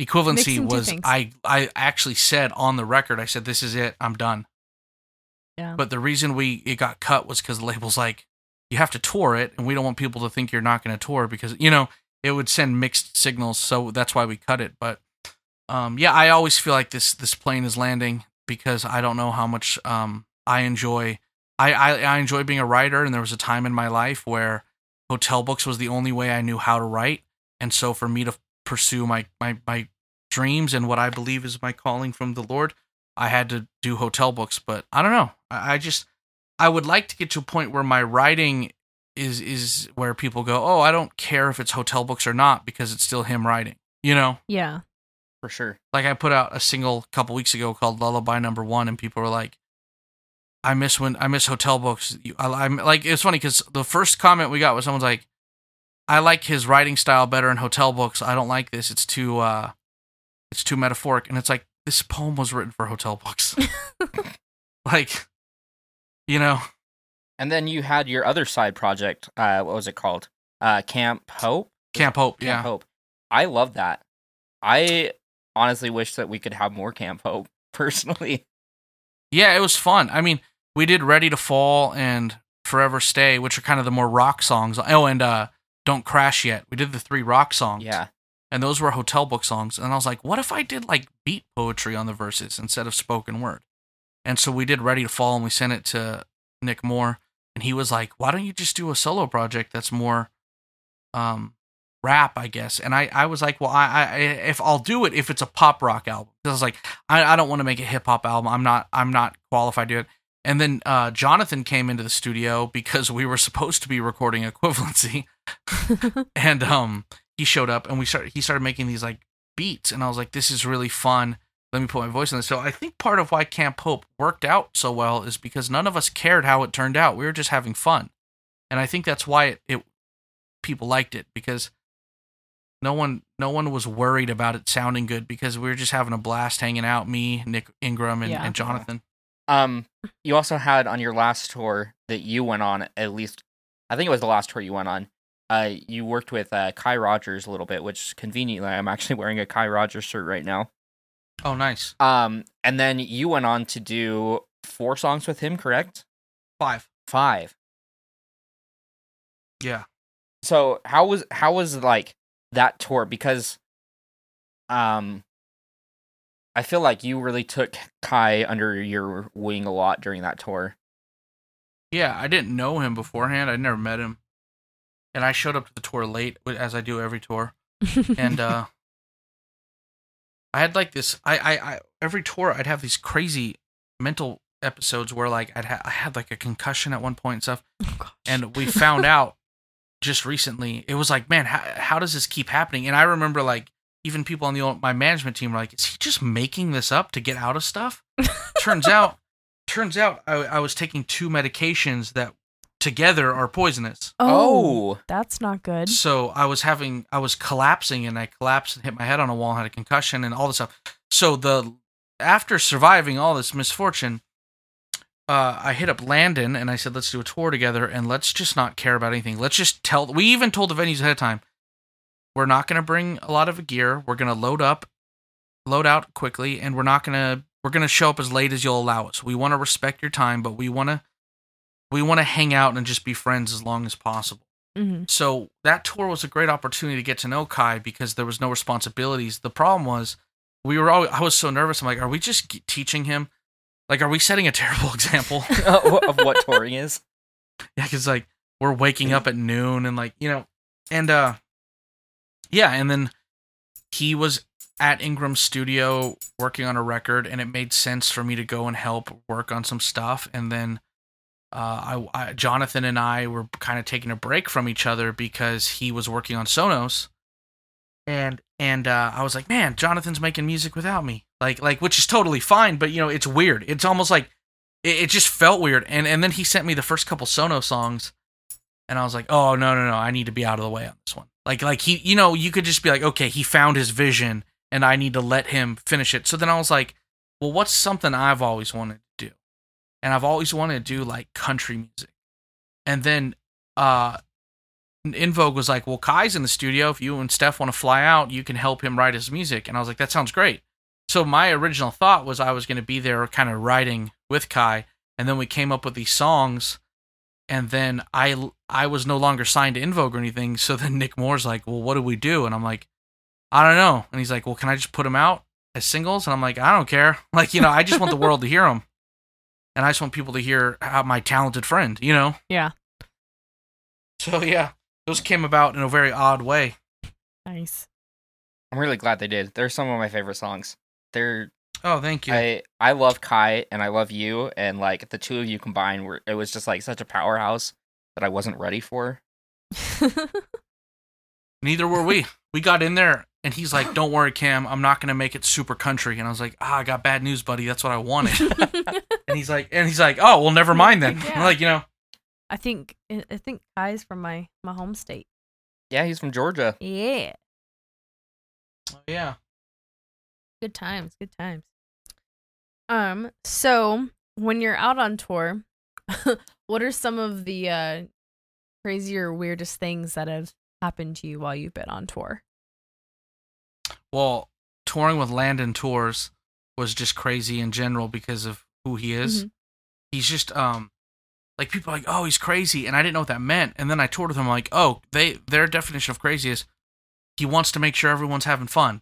Equivalency was I, I actually said on the record, I said, this is it, I'm done. Yeah. But the reason we it got cut was because the label's like, you have to tour it, and we don't want people to think you're not going to tour because, you know, it would send mixed signals, so that's why we cut it. But um, yeah, I always feel like this this plane is landing because I don't know how much um, I enjoy. I, I, I enjoy being a writer, and there was a time in my life where Hotel Books was the only way I knew how to write. And so for me to pursue my, my, my dreams and what I believe is my calling from the Lord, I had to do Hotel Books. But I don't know. I, I just, I would like to get to a point where my writing is, is where people go, oh, I don't care if it's Hotel Books or not because it's still him writing, you know? Yeah. For sure. Like, I put out a single a couple weeks ago called Lullaby Number One, and people were like, I miss when I miss Hotel Books. I, I'm like, it's funny because the first comment we got was someone's like, I like his writing style better in Hotel Books. I don't like this. It's too, uh, it's too metaphoric. And it's like, this poem was written for Hotel Books. Like, you know. And then you had your other side project. Uh, what was it called? Uh, Camp Hope. Camp Hope. Camp yeah. Hope. I love that. I honestly wish that we could have more Camp Hope, personally. Yeah, it was fun. I mean, we did Ready to Fall and Forever Stay, which are kind of the more rock songs. Oh, and uh, Don't Crash Yet. We did the three rock songs. Yeah. And those were Hotel Book songs. And I was like, what if I did, like, beat poetry on the verses instead of spoken word? And so we did Ready to Fall, and we sent it to Nick Moore. And he was like, why don't you just do a solo project that's more um, rap, I guess. And I, I was like, well, I, I if I'll do it if it's a pop rock album. Because I was like, I, I don't want to make a hip hop album. I'm not I'm not qualified to do it. And then uh, Jonathan came into the studio because we were supposed to be recording Equivalency, and um, he showed up and we started. He started making these like beats, and I was like, this is really fun. Let me put my voice on this. So I think part of why Camp Hope worked out so well is because none of us cared how it turned out. We were just having fun, and I think that's why it, it people liked it, because No one no one was worried about it sounding good because we were just having a blast hanging out, me, Nick Ingram, and, yeah. and Jonathan. Um, you also had on your last tour that you went on, at least, I think it was the last tour you went on, uh, you worked with uh, Kai Rogers a little bit, which conveniently I'm actually wearing a Kai Rogers shirt right now. Oh, nice. Um, and then you went on to do four songs with him, correct? Five. Five. Yeah. So how was, how was like... that tour, because um I feel like you really took Kai under your wing a lot during that tour. Yeah, I didn't know him beforehand. I never met him. And I showed up to the tour late, as I do every tour. And uh I had like this I, I, I every tour I'd have these crazy mental episodes where like I'd ha- I had like a concussion at one point and stuff. Oh, and we found out just recently, it was like, man, how, how does this keep happening? And I remember, like, even people on the old, my management team were like, is he just making this up to get out of stuff? turns out, turns out, I, I was taking two medications that together are poisonous. Oh, oh, that's not good. So I was having, I was collapsing, and I collapsed and hit my head on a wall, and had a concussion, and all this stuff. So the after surviving all this misfortune, Uh, I hit up Landon and I said, let's do a tour together and let's just not care about anything. Let's just tell. We even told the venues ahead of time, we're not going to bring a lot of gear. We're going to load up, load out quickly, and we're not going to, we're going to show up as late as you'll allow us. We want to respect your time, but we want to, we want to hang out and just be friends as long as possible. Mm-hmm. So that tour was a great opportunity to get to know Kai because there was no responsibilities. The problem was we were all, I was so nervous. I'm like, are we just g- teaching him? Like, are we setting a terrible example of what touring is? Yeah, because, like, we're waking up at noon and, like, you know, and, uh, yeah, and then he was at Ingram's studio working on a record, and it made sense for me to go and help work on some stuff. And then uh, I, I, Jonathan and I were kind of taking a break from each other because he was working on Sonos, And and uh, I was like, man, Jonathan's making music without me, like like which is totally fine, but you know, it's weird. It's almost like it, it just felt weird. And and then he sent me the first couple Sonos songs, and I was like, oh no no no, I need to be out of the way on this one. Like like he, you know, you could just be like, okay, he found his vision, and I need to let him finish it. So then I was like, well, what's something I've always wanted to do? And I've always wanted to do like country music. And then uh, InVogue was like, well, Kai's in the studio. If you and Steph want to fly out, you can help him write his music. And I was like, that sounds great. So my original thought was I was going to be there kind of writing with Kai. And then we came up with these songs. And then I, I was no longer signed to InVogue or anything. So then Nick Moore's like, well, what do we do? And I'm like, I don't know. And he's like, well, can I just put them out as singles? And I'm like, I don't care. Like, you know, I just want the world to hear them. And I just want people to hear how my talented friend, you know? Yeah. So, yeah, those came about in a very odd way. Nice. I'm really glad they did. They're some of my favorite songs. They're... Oh, thank you. I, I love Kai, and I love you, and, like, the two of you combined, were it was just, like, such a powerhouse that I wasn't ready for. Neither were we. We got in there, and he's like, don't worry, Cam, I'm not going to make it super country. And I was like, ah, I got bad news, buddy. That's what I wanted. and he's like, and he's like, oh, well, never mind then. Yeah. Like, you know. I think, I think Kai's from my, my home state. Yeah, he's from Georgia. Yeah. Oh, yeah. Good times, good times. Um, so when you're out on tour, what are some of the uh, crazier, weirdest things that have happened to you while you've been on tour? Well, touring with Landon Tours was just crazy in general because of who he is. Mm-hmm. He's just um like people are like, oh, he's crazy, and I didn't know what that meant. And then I toured with him, like, oh, they their definition of crazy is he wants to make sure everyone's having fun.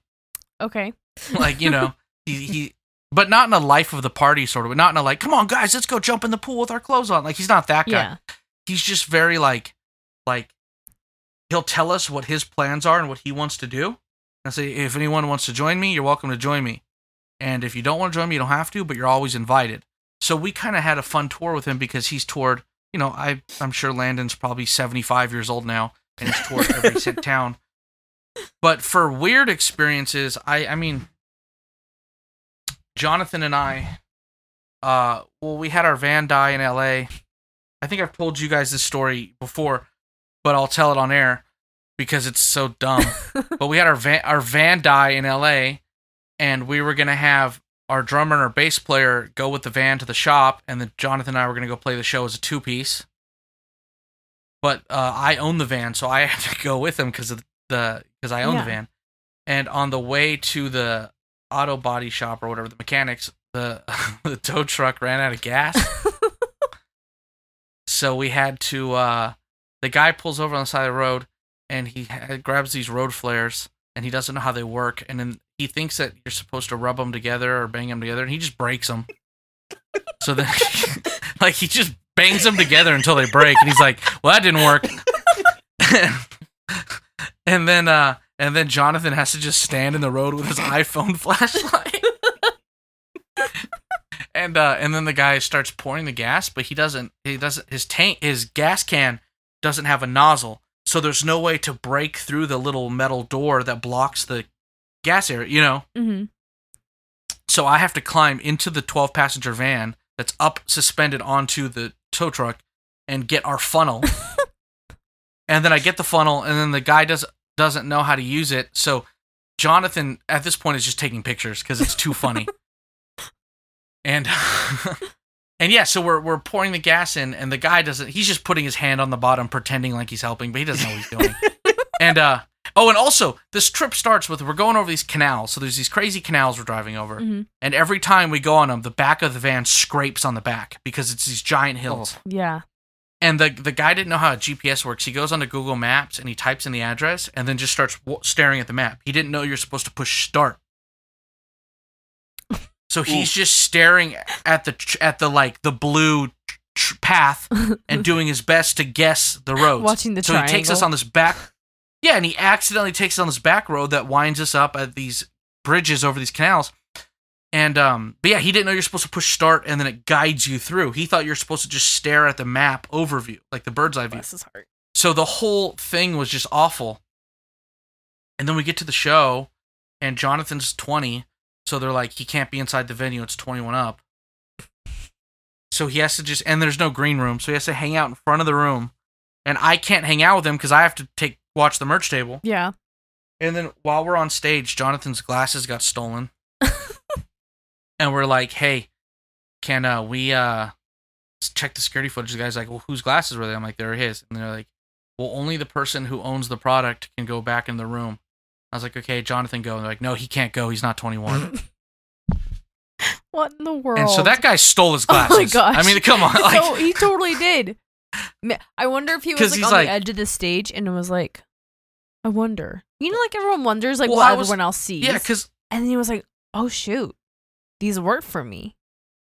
Okay. Like, you know, he he but not in a life of the party sort of, not in a like, come on guys, let's go jump in the pool with our clothes on. Like, he's not that guy. Yeah. He's just very like like he'll tell us what his plans are and what he wants to do. I say, if anyone wants to join me, you're welcome to join me. And if you don't want to join me, you don't have to, but you're always invited. So we kind of had a fun tour with him because he's toured, you know, I, I'm sure Landon's probably seventy-five years old now, and he's toured every town. But for weird experiences, I, I mean, Jonathan and I, uh, well, we had our van die in L A. I think I've told you guys this story before, but I'll tell it on air. Because it's so dumb. But we had our van, our van die in L A, and we were going to have our drummer and our bass player go with the van to the shop, and then Jonathan and I were going to go play the show as a two-piece. But uh, I own the van, so I had to go with him because of the because I own yeah. the van. And on the way to the auto body shop or whatever, the mechanics, the, the tow truck ran out of gas. So we had to... Uh, the guy pulls over on the side of the road, and he grabs these road flares, and he doesn't know how they work, and then he thinks that you're supposed to rub them together or bang them together, and he just breaks them. So then, like, he just bangs them together until they break, and he's like, well, that didn't work. and then uh, and then Jonathan has to just stand in the road with his iPhone flashlight. and uh, and then the guy starts pouring the gas, but he doesn't, he doesn't, his tank, his gas can doesn't have a nozzle. So there's no way to break through the little metal door that blocks the gas area, you know? Mm-hmm. So I have to climb into the twelve-passenger van that's up suspended onto the tow truck and get our funnel. And then I get the funnel, and then the guy does, doesn't know how to use it. So Jonathan, at this point, is just taking pictures because it's too funny. And... And yeah, so we're we're pouring the gas in, and the guy doesn't. He's just putting his hand on the bottom, pretending like he's helping, but he doesn't know what he's doing. and uh, oh, and also, this trip starts with we're going over these canals. So there's these crazy canals we're driving over, mm-hmm. and every time we go on them, the back of the van scrapes on the back because it's these giant hills. Yeah. And the the guy didn't know how G P S works. He goes onto Google Maps and he types in the address, and then just starts staring at the map. He didn't know you're supposed to push start. So he's just staring at the at the like the blue t- t- path and doing his best to guess the roads. Watching the so triangle. He takes us on this back, yeah, and he accidentally takes us on this back road that winds us up at these bridges over these canals. And um, but yeah, he didn't know you're supposed to push start and then it guides you through. He thought you're supposed to just stare at the map overview, like the bird's eye view. Bless his heart. So the whole thing was just awful. And then we get to the show, and Jonathan's twenty, so they're like, he can't be inside the venue. It's twenty-one up. So he has to just, and there's no green room, so he has to hang out in front of the room. And I can't hang out with him because I have to take watch the merch table. Yeah. And then while we're on stage, Jonathan's glasses got stolen. And we're like, hey, can uh, we uh, check the security footage? The guy's like, well, whose glasses were they? I'm like, they're his. And they're like, well, only the person who owns the product can go back in the room. I was like, okay, Jonathan, go. And they're like, no, he can't go. He's not twenty-one. What in the world? And so that guy stole his glasses. Oh my gosh. I mean, come on. Like, so he totally did. I wonder if he was like, on like, the edge of the stage and was like, I wonder. You know, like everyone wonders like well, what was, everyone else sees. Yeah, because. And then he was like, oh, shoot. These work for me.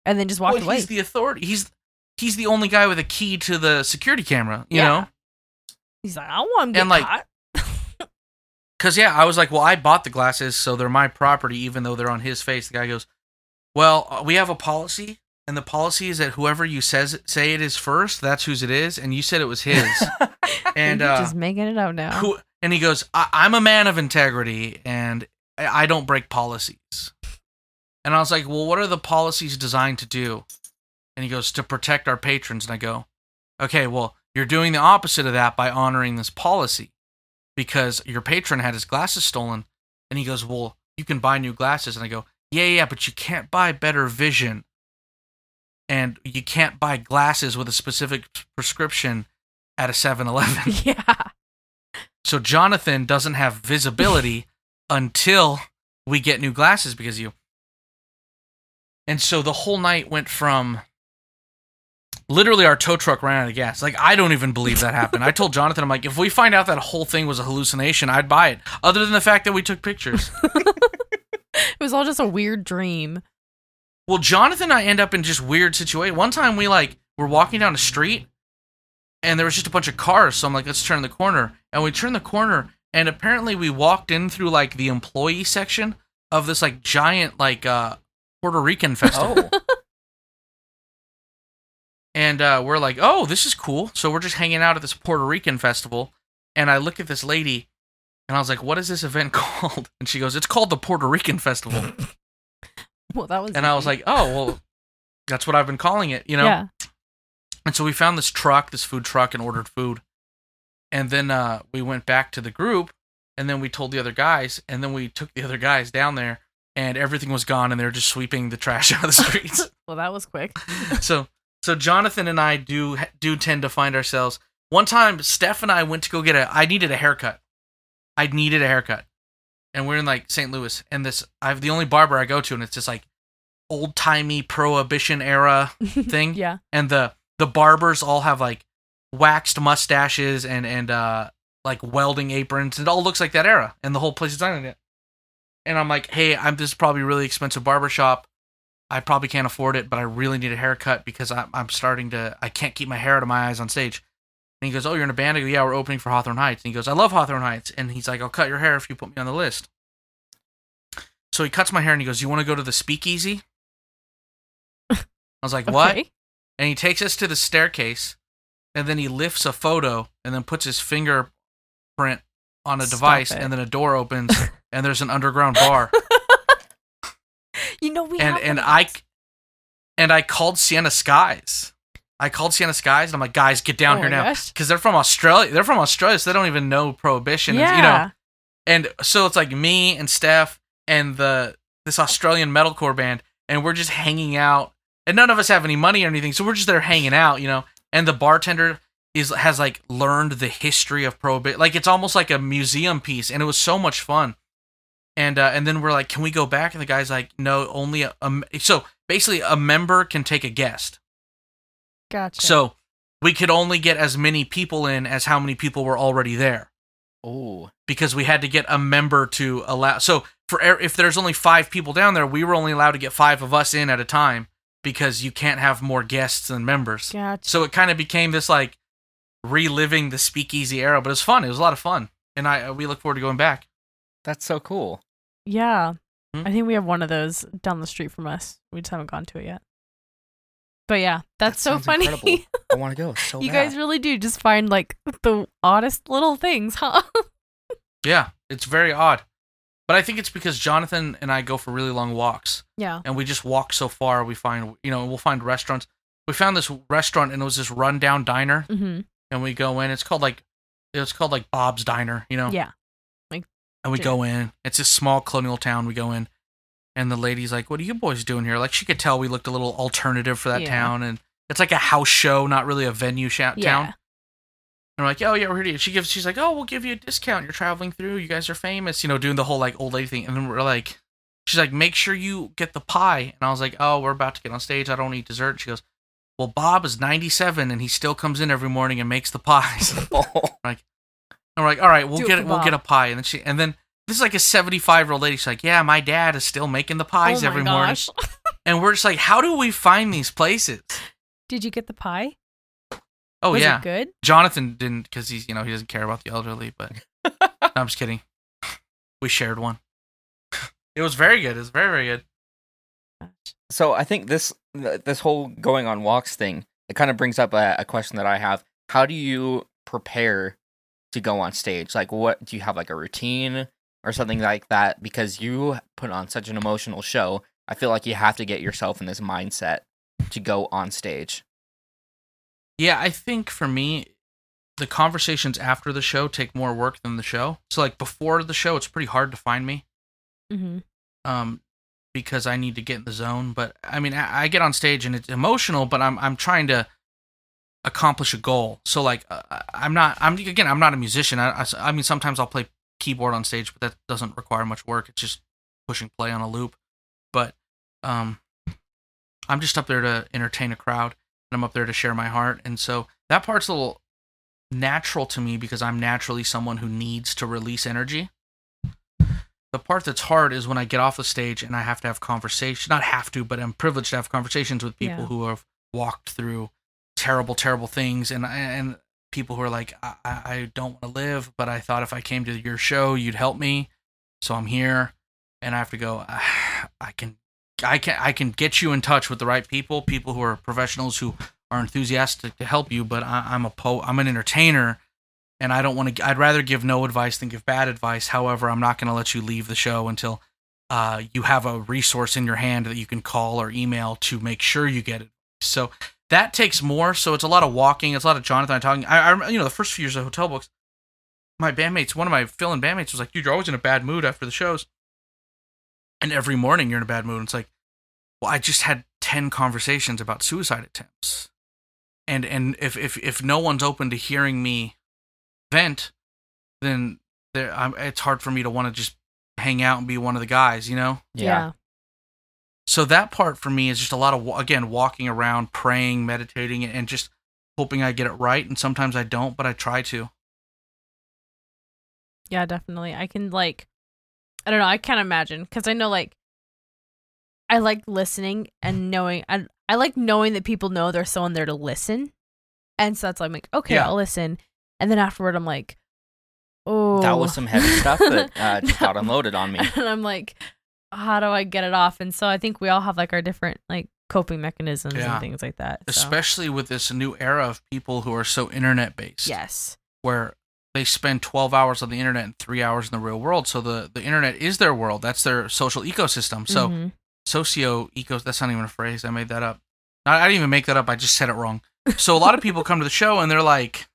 And then just walked well, away. He's the authority. He's he's the only guy with a key to the security camera, you yeah. know? He's like, I don't want to get like, caught. Because, yeah, I was like, well, I bought the glasses, so they're my property, even though they're on his face. The guy goes, well, we have a policy, and the policy is that whoever you says say it is first, that's whose it is, and you said it was his. And you're uh, just making it up now. Who, and he goes, I- I'm a man of integrity, and I, I don't break policies. And I was like, well, what are the policies designed to do? And he goes, to protect our patrons. And I go, okay, well, you're doing the opposite of that by honoring this policy because your patron had his glasses stolen. And he goes, well, you can buy new glasses. And I go, yeah, yeah, but you can't buy better vision. And you can't buy glasses with a specific prescription at a seven eleven. Yeah. So Jonathan doesn't have visibility until we get new glasses because you. And so the whole night went from literally our tow truck ran out of gas. Like, I don't even believe that happened. I told Jonathan, I'm like, if we find out that whole thing was a hallucination, I'd buy it. Other than the fact that we took pictures. It was all just a weird dream. Well, Jonathan and I end up in just weird situations. One time we like were walking down a street and there was just a bunch of cars. So I'm like, let's turn the corner. And we turned the corner and apparently we walked in through like the employee section of this like giant like uh Puerto Rican festival. Oh. And uh, we're like, oh, this is cool. So we're just hanging out at this Puerto Rican festival. And I look at this lady and I was like, what is this event called? And she goes, it's called the Puerto Rican Festival. Well, that was. And I was like, oh, well, that's what I've been calling it, you know? Yeah. And so we found this truck, this food truck, and ordered food. And then uh, we went back to the group and then we told the other guys and then we took the other guys down there. And everything was gone, and they were just sweeping the trash out of the streets. Well, that was quick. so, so Jonathan and I do do tend to find ourselves. One time, Steph and I went to go get a. I needed a haircut. I needed a haircut, and we're in like Saint Louis, and this I have the only barber I go to, and it's just like old timey Prohibition era thing. Yeah, and the the barbers all have like waxed mustaches and and uh, like welding aprons. It all looks like that era, and the whole place is designed like it. And I'm like, hey, I'm, this is probably a really expensive barbershop. I probably can't afford it, but I really need a haircut because I'm, I'm starting to, I can't keep my hair out of my eyes on stage. And he goes, oh, you're in a band? I go, yeah, we're opening for Hawthorne Heights. And he goes, I love Hawthorne Heights. And he's like, I'll cut your hair if you put me on the list. So he cuts my hair and he goes, you want to go to the speakeasy? I was like, what? Okay. And he takes us to the staircase and then he lifts a photo and then puts his fingerprint on a Stop device it. And then a door opens. And there's an underground bar. You know we and have and I and I called Sienna Skies. I called Sienna Skies, and I'm like, guys, get down oh here now, because they're from Australia. They're from Australia, so they don't even know Prohibition. Yeah. You know, and so it's like me and Steph and the this Australian metalcore band, and we're just hanging out, and none of us have any money or anything, so we're just there hanging out, you know. And the bartender is has like learned the history of Prohibition, like it's almost like a museum piece, and it was so much fun. And uh, and then we're like, can we go back? And the guy's like, no, only a, a... So, basically, a member can take a guest. Gotcha. So, we could only get as many people in as how many people were already there. Oh. Because we had to get a member to allow... So, for if there's only five people down there, we were only allowed to get five of us in at a time. Because you can't have more guests than members. Gotcha. So, it kind of became this, like, reliving the speakeasy era. But it was fun. It was a lot of fun. And I we look forward to going back. That's so cool. Yeah. Hmm? I think we have one of those down the street from us. We just haven't gone to it yet. But yeah, that's that so funny. I want to go. It's so You bad. Guys really do just find like the oddest little things, huh? Yeah. It's very odd. But I think it's because Jonathan and I go for really long walks. Yeah. And we just walk so far. We find, you know, we'll find restaurants. We found this restaurant and it was this rundown diner. Mm-hmm. And we go in. It's called like, it's called like Bob's Diner, you know? Yeah. Like. And we dude. go in. It's this small colonial town. We go in. And the lady's like, what are you boys doing here? Like, she could tell we looked a little alternative for that yeah. town. And it's like a house show, not really a venue sh- yeah. town. And we're like, oh, yeah, we're here. She gives, she's like, oh, we'll give you a discount. You're traveling through. You guys are famous. You know, doing the whole, like, old lady thing. And then we're like, she's like, make sure you get the pie. And I was like, oh, we're about to get on stage. I don't eat dessert. And she goes, well, Bob is ninety-seven, and he still comes in every morning and makes the pies. we're like, and we're like, all right, we'll Do get it. We'll Bob. get a pie. And then she, and then. This is like a seventy-five-year-old lady. She's like, yeah, my dad is still making the pies oh every morning. And we're just like, how do we find these places? Did you get the pie? Oh, was yeah. it good? Jonathan didn't because he's, you know, he doesn't care about the elderly, but no, I'm just kidding. We shared one. It was very good. It was very, very good. So I think this this whole going on walks thing, it kind of brings up a, a question that I have. How do you prepare to go on stage? Like, what do you have, like a routine? Or something like that, because you put on such an emotional show. I feel like you have to get yourself in this mindset to go on stage. Yeah, I think for me, the conversations after the show take more work than the show. So, like, before the show, it's pretty hard to find me. Mm-hmm. Um, because I need to get in the zone. But, I mean, I, I get on stage and it's emotional, but I'm I'm trying to accomplish a goal. So, like, uh, I'm not... I'm Again, I'm not a musician. I, I, I mean, sometimes I'll play keyboard on stage, but that doesn't require much work. It's just pushing play on a loop. But um I'm just up there to entertain a crowd, and I'm up there to share my heart. And so that part's a little natural to me because I'm naturally someone who needs to release energy. The part that's hard is when I get off the stage and I have to have conversations. Not have to, but I'm privileged to have conversations with people yeah. who have walked through terrible, terrible things, and and people who are like, I, I don't want to live, but I thought if I came to your show, you'd help me. So I'm here, and I have to go, ah, I can, I can, I can get you in touch with the right people, people who are professionals who are enthusiastic to help you. But I, I'm a po, I'm an entertainer, and I don't want to, I'd rather give no advice than give bad advice. However, I'm not going to let you leave the show until uh, you have a resource in your hand that you can call or email to make sure you get it. So that takes more, so it's a lot of walking. It's a lot of Jonathan and I talking. I, I, you know, the first few years of Hotel Books, my bandmates, one of my fill-in bandmates was like, dude, you're always in a bad mood after the shows. And every morning you're in a bad mood. And it's like, well, I just had ten conversations about suicide attempts. And and if if, if no one's open to hearing me vent, then there, I'm, it's hard for me to want to just hang out and be one of the guys, you know? Yeah. yeah. So that part for me is just a lot of, again, walking around, praying, meditating, and just hoping I get it right. And sometimes I don't, but I try to. Yeah, definitely. I can, like, I don't know. I can't imagine. Because I know, like, I like listening and knowing. I, I like knowing that people know there's someone there to listen. And so that's why I'm like, okay, yeah. I'll listen. And then afterward, I'm like, oh. That was some heavy stuff that uh, just got unloaded on me. And I'm like, how do I get it off? And so I think we all have like our different like coping mechanisms yeah. and things like that. So. Especially with this new era of people who are so internet based. Yes. Where they spend twelve hours on the internet and three hours in the real world. So the, the internet is their world. That's their social ecosystem. So mm-hmm. socio eco, that's not even a phrase. I made that up. I, I didn't even make that up. I just said it wrong. So a lot of people come to the show and they're like,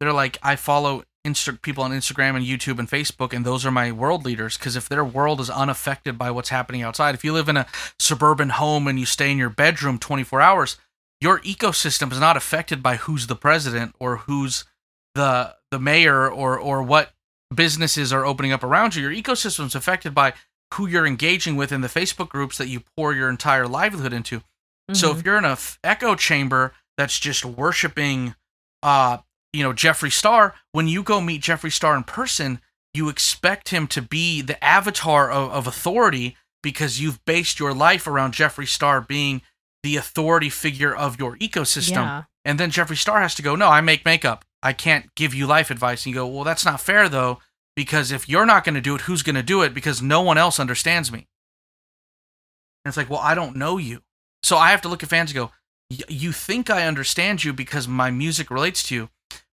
they're like, I follow Insta- people on Instagram and YouTube and Facebook, and those are my world leaders, because if their world is unaffected by what's happening outside, if you live in a suburban home and you stay in your bedroom twenty-four hours, your ecosystem is not affected by who's the president or who's the the mayor or or what businesses are opening up around you. Your ecosystem is affected by who you're engaging with in the Facebook groups that you pour your entire livelihood into. Mm-hmm. So if you're in a f- echo chamber that's just worshiping uh you know, Jeffree Star, when you go meet Jeffree Star in person, you expect him to be the avatar of, of authority because you've based your life around Jeffree Star being the authority figure of your ecosystem. Yeah. And then Jeffree Star has to go, no, I make makeup. I can't give you life advice. And you go, well, that's not fair, though, because if you're not going to do it, who's going to do it? Because no one else understands me. And it's like, well, I don't know you. So I have to look at fans and go, you think I understand you because my music relates to you.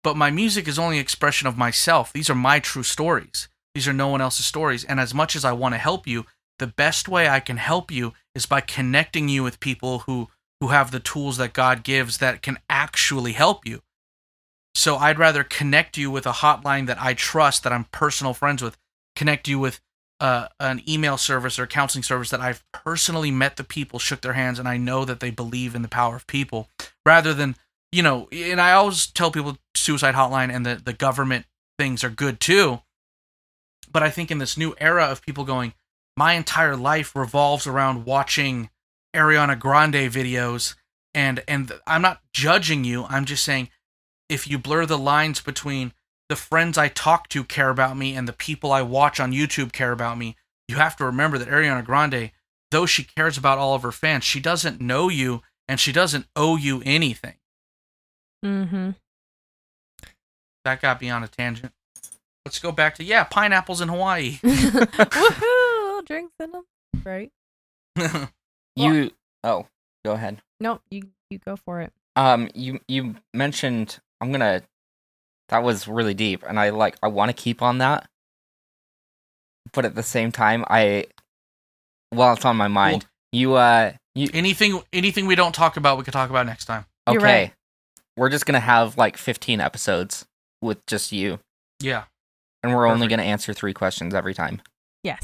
but my music is only an expression of myself. These are my true stories. These are no one else's stories. And as much as I want to help you, the best way I can help you is by connecting you with people who, who have the tools that God gives that can actually help you. So I'd rather connect you with a hotline that I trust, that I'm personal friends with, connect you with uh, an email service or counseling service that I've personally met the people, shook their hands, and I know that they believe in the power of people, rather than, you know, and I always tell people suicide hotline and the, the government things are good too. But I think in this new era of people going, my entire life revolves around watching Ariana Grande videos, and and I'm not judging you. I'm just saying, if you blur the lines between the friends I talk to care about me and the people I watch on YouTube care about me, you have to remember that Ariana Grande, though she cares about all of her fans, she doesn't know you and she doesn't owe you anything. Mm-hmm. That got me on a tangent. Let's go back to, yeah, pineapples in Hawaii. Woohoo! Drinks in them. Right. You, oh, go ahead. No, you, you go for it. Um, you, you mentioned, I'm gonna, that was really deep, and I like, I want to keep on that, but at the same time, I, well, it's on my mind. Cool. You, uh, you, anything, anything we don't talk about, we could talk about next time. Okay. Right. We're just gonna have like fifteen episodes with just you. Yeah. And we're Perfect. only gonna answer three questions every time. Yes.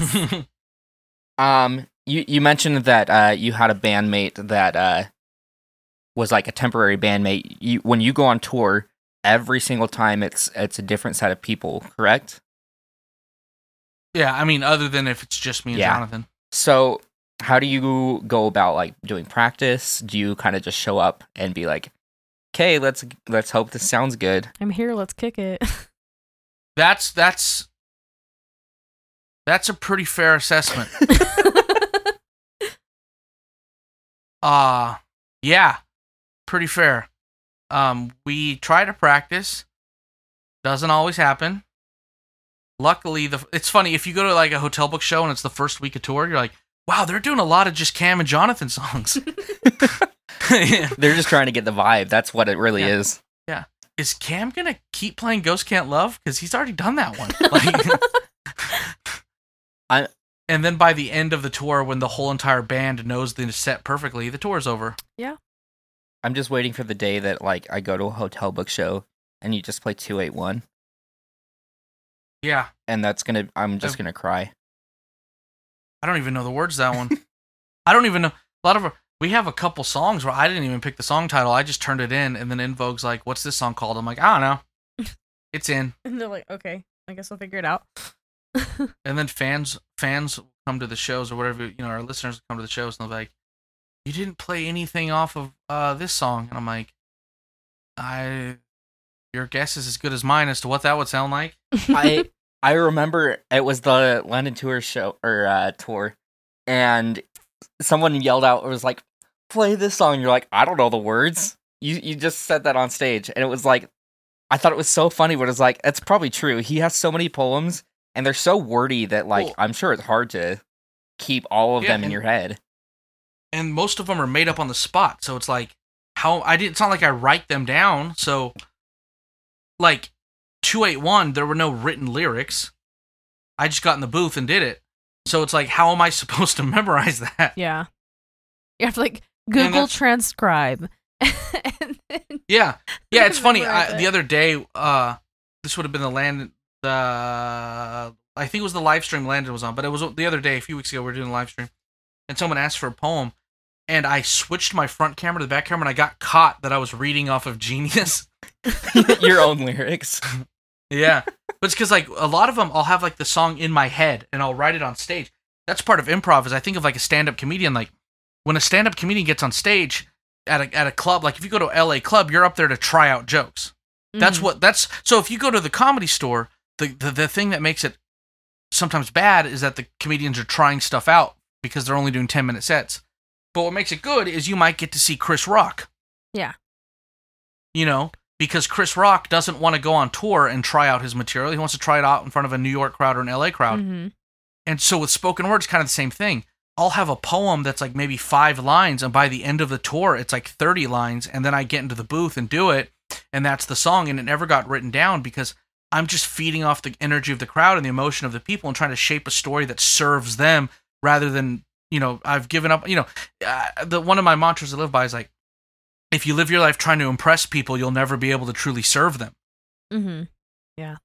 um, you, you mentioned that, uh, you had a bandmate that, uh, was like a temporary bandmate. You, when you go on tour, every single time it's it's a different set of people, correct? Yeah, I mean, other than if it's just me and yeah. Jonathan. So how do you go about like doing practice? Do you kind of just show up and be like, okay, let's let's hope this sounds good. I'm here, let's kick it. That's that's that's a pretty fair assessment. uh yeah. Pretty fair. Um, we try to practice. Doesn't always happen. Luckily, the it's funny, if you go to like a Hotel Book show and it's the first week of tour, you're like, wow, they're doing a lot of just Cam and Jonathan songs. Yeah. They're just trying to get the vibe. That's what it really yeah. is. Yeah. Is Cam going to keep playing Ghost Can't Love? Because he's already done that one. Like, I, and then by the end of the tour, when the whole entire band knows the set perfectly, the tour's over. Yeah. I'm just waiting for the day that, like, I go to a Hotel Book show and you just play two eight one. Yeah. And that's gonna, I'm just gonna cry. I don't even know the words to that one. I don't even know. A lot of, we have a couple songs where I didn't even pick the song title. I just turned it in, and then InVogue's like, what's this song called? I'm like, I don't know. It's in. And they're like, okay, I guess we'll figure it out. And then fans, fans come to the shows or whatever, you know, our listeners come to the shows and they're like, you didn't play anything off of uh, this song. And I'm like, I, your guess is as good as mine as to what that would sound like. I I remember it was the London tour show or uh, tour, and someone yelled out, it was like, play this song. And you're like, I don't know the words. You you just said that on stage. And it was like, I thought it was so funny, but it was like, that's probably true. He has so many poems and they're so wordy that like, cool. I'm sure it's hard to keep all of yeah, them in and- your head. And most of them are made up on the spot, so it's like how I didn't. It's not like I write them down. So, like two eight one, there were no written lyrics. I just got in the booth and did it. So it's like, how am I supposed to memorize that? Yeah, you have to like Google transcribe. And then yeah, yeah. It's funny. I, the other day, uh, this would have been the Landon. The uh, I think it was the live stream Landon was on, but it was the other day, a few weeks ago. We were doing a live stream, and someone asked for a poem. And I switched my front camera to the back camera, and I got caught that I was reading off of Genius. Your own lyrics. Yeah. But it's because, like, a lot of them, I'll have, like, the song in my head, and I'll write it on stage. That's part of improv, is I think of, like, a stand-up comedian. Like, when a stand-up comedian gets on stage at a at a club, like, if you go to an L A club, you're up there to try out jokes. Mm-hmm. That's what, that's, so if you go to the Comedy Store, the, the, the thing that makes it sometimes bad is that the comedians are trying stuff out because they're only doing ten-minute sets. But what makes it good is you might get to see Chris Rock. Yeah. You know, because Chris Rock doesn't want to go on tour and try out his material. He wants to try it out in front of a New York crowd or an L A crowd. Mm-hmm. And so with spoken word, it's kind of the same thing. I'll have a poem that's like maybe five lines, and by the end of the tour, it's like thirty lines, and then I get into the booth and do it, and that's the song, and it never got written down because I'm just feeding off the energy of the crowd and the emotion of the people and trying to shape a story that serves them rather than, you know, I've given up, you know, uh, the one of my mantras I live by is like, if you live your life trying to impress people, you'll never be able to truly serve them. Mm-hmm. Yeah.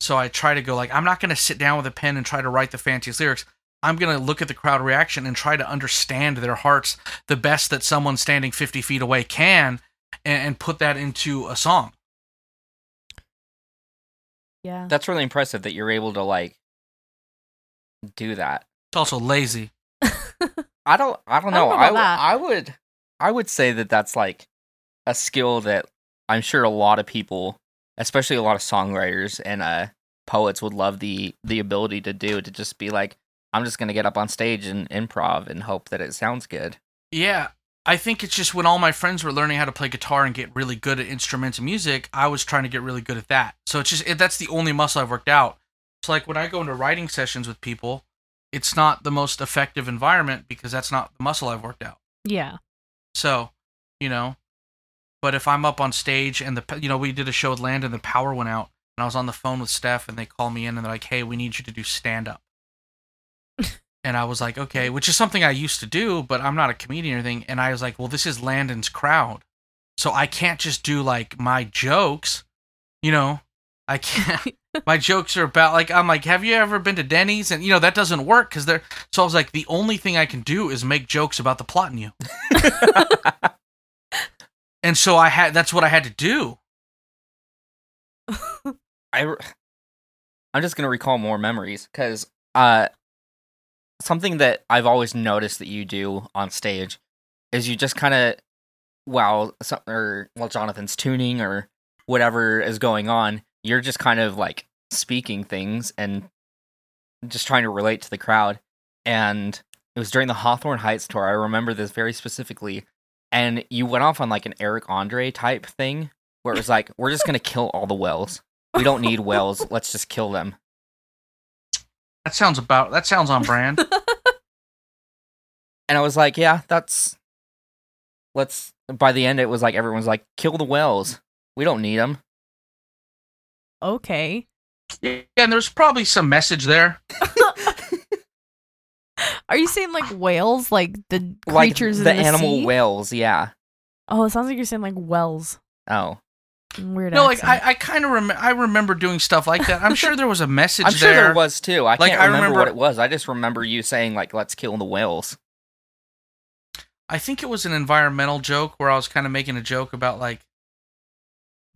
So I try to go like, I'm not going to sit down with a pen and try to write the fanciest lyrics. I'm going to look at the crowd reaction and try to understand their hearts the best that someone standing fifty feet away can and, and put that into a song. Yeah. That's really impressive that you're able to like do that. It's also lazy. I don't I don't know. I don't know I, w- I would I would say that that's like a skill that I'm sure a lot of people, especially a lot of songwriters and uh, poets would love the the ability to do, to just be like, I'm just going to get up on stage and improv and hope that it sounds good. Yeah. I think it's just when all my friends were learning how to play guitar and get really good at instruments and music, I was trying to get really good at that. So it's just, it, that's the only muscle I've worked out. It's like when I go into writing sessions with people, it's not the most effective environment because that's not the muscle I've worked out. Yeah. So, you know, but if I'm up on stage and the, you know, we did a show with Landon, the power went out and I was on the phone with Steph and they called me in and they're like, hey, we need you to do stand up. And I was like, okay, which is something I used to do, but I'm not a comedian or anything. And I was like, well, this is Landon's crowd. So I can't just do like my jokes, you know, I can't, my jokes are about like, I'm like, have you ever been to Denny's? And you know, that doesn't work because they're, so I was like, the only thing I can do is make jokes about the plot in you. And so I had, that's what I had to do. I, I'm just going to recall more memories because, uh, something that I've always noticed that you do on stage is you just kind of, while some, or while Jonathan's tuning or whatever is going on, you're just kind of like speaking things and just trying to relate to the crowd. And it was during the Hawthorne Heights tour. I remember this very specifically. And you went off on like an Eric Andre type thing where it was like, we're just going to kill all the whales. We don't need whales. Let's just kill them. That sounds about, that sounds on brand. And I was like, yeah, that's, let's, by the end, it was like, everyone's like, kill the whales. We don't need them. Okay. Yeah, and there's probably some message there. Are you saying like whales? Like the creatures like the in the, the animal sea? Whales, yeah. Oh, it sounds like you're saying like wells. Oh. Weird no, accent. like I, I kind of remember. I remember doing stuff like that. I'm sure there was a message. I'm sure there, there was too. I like, can't remember, I remember what it was. I just remember you saying like, "Let's kill the whales." I think it was an environmental joke where I was kind of making a joke about like,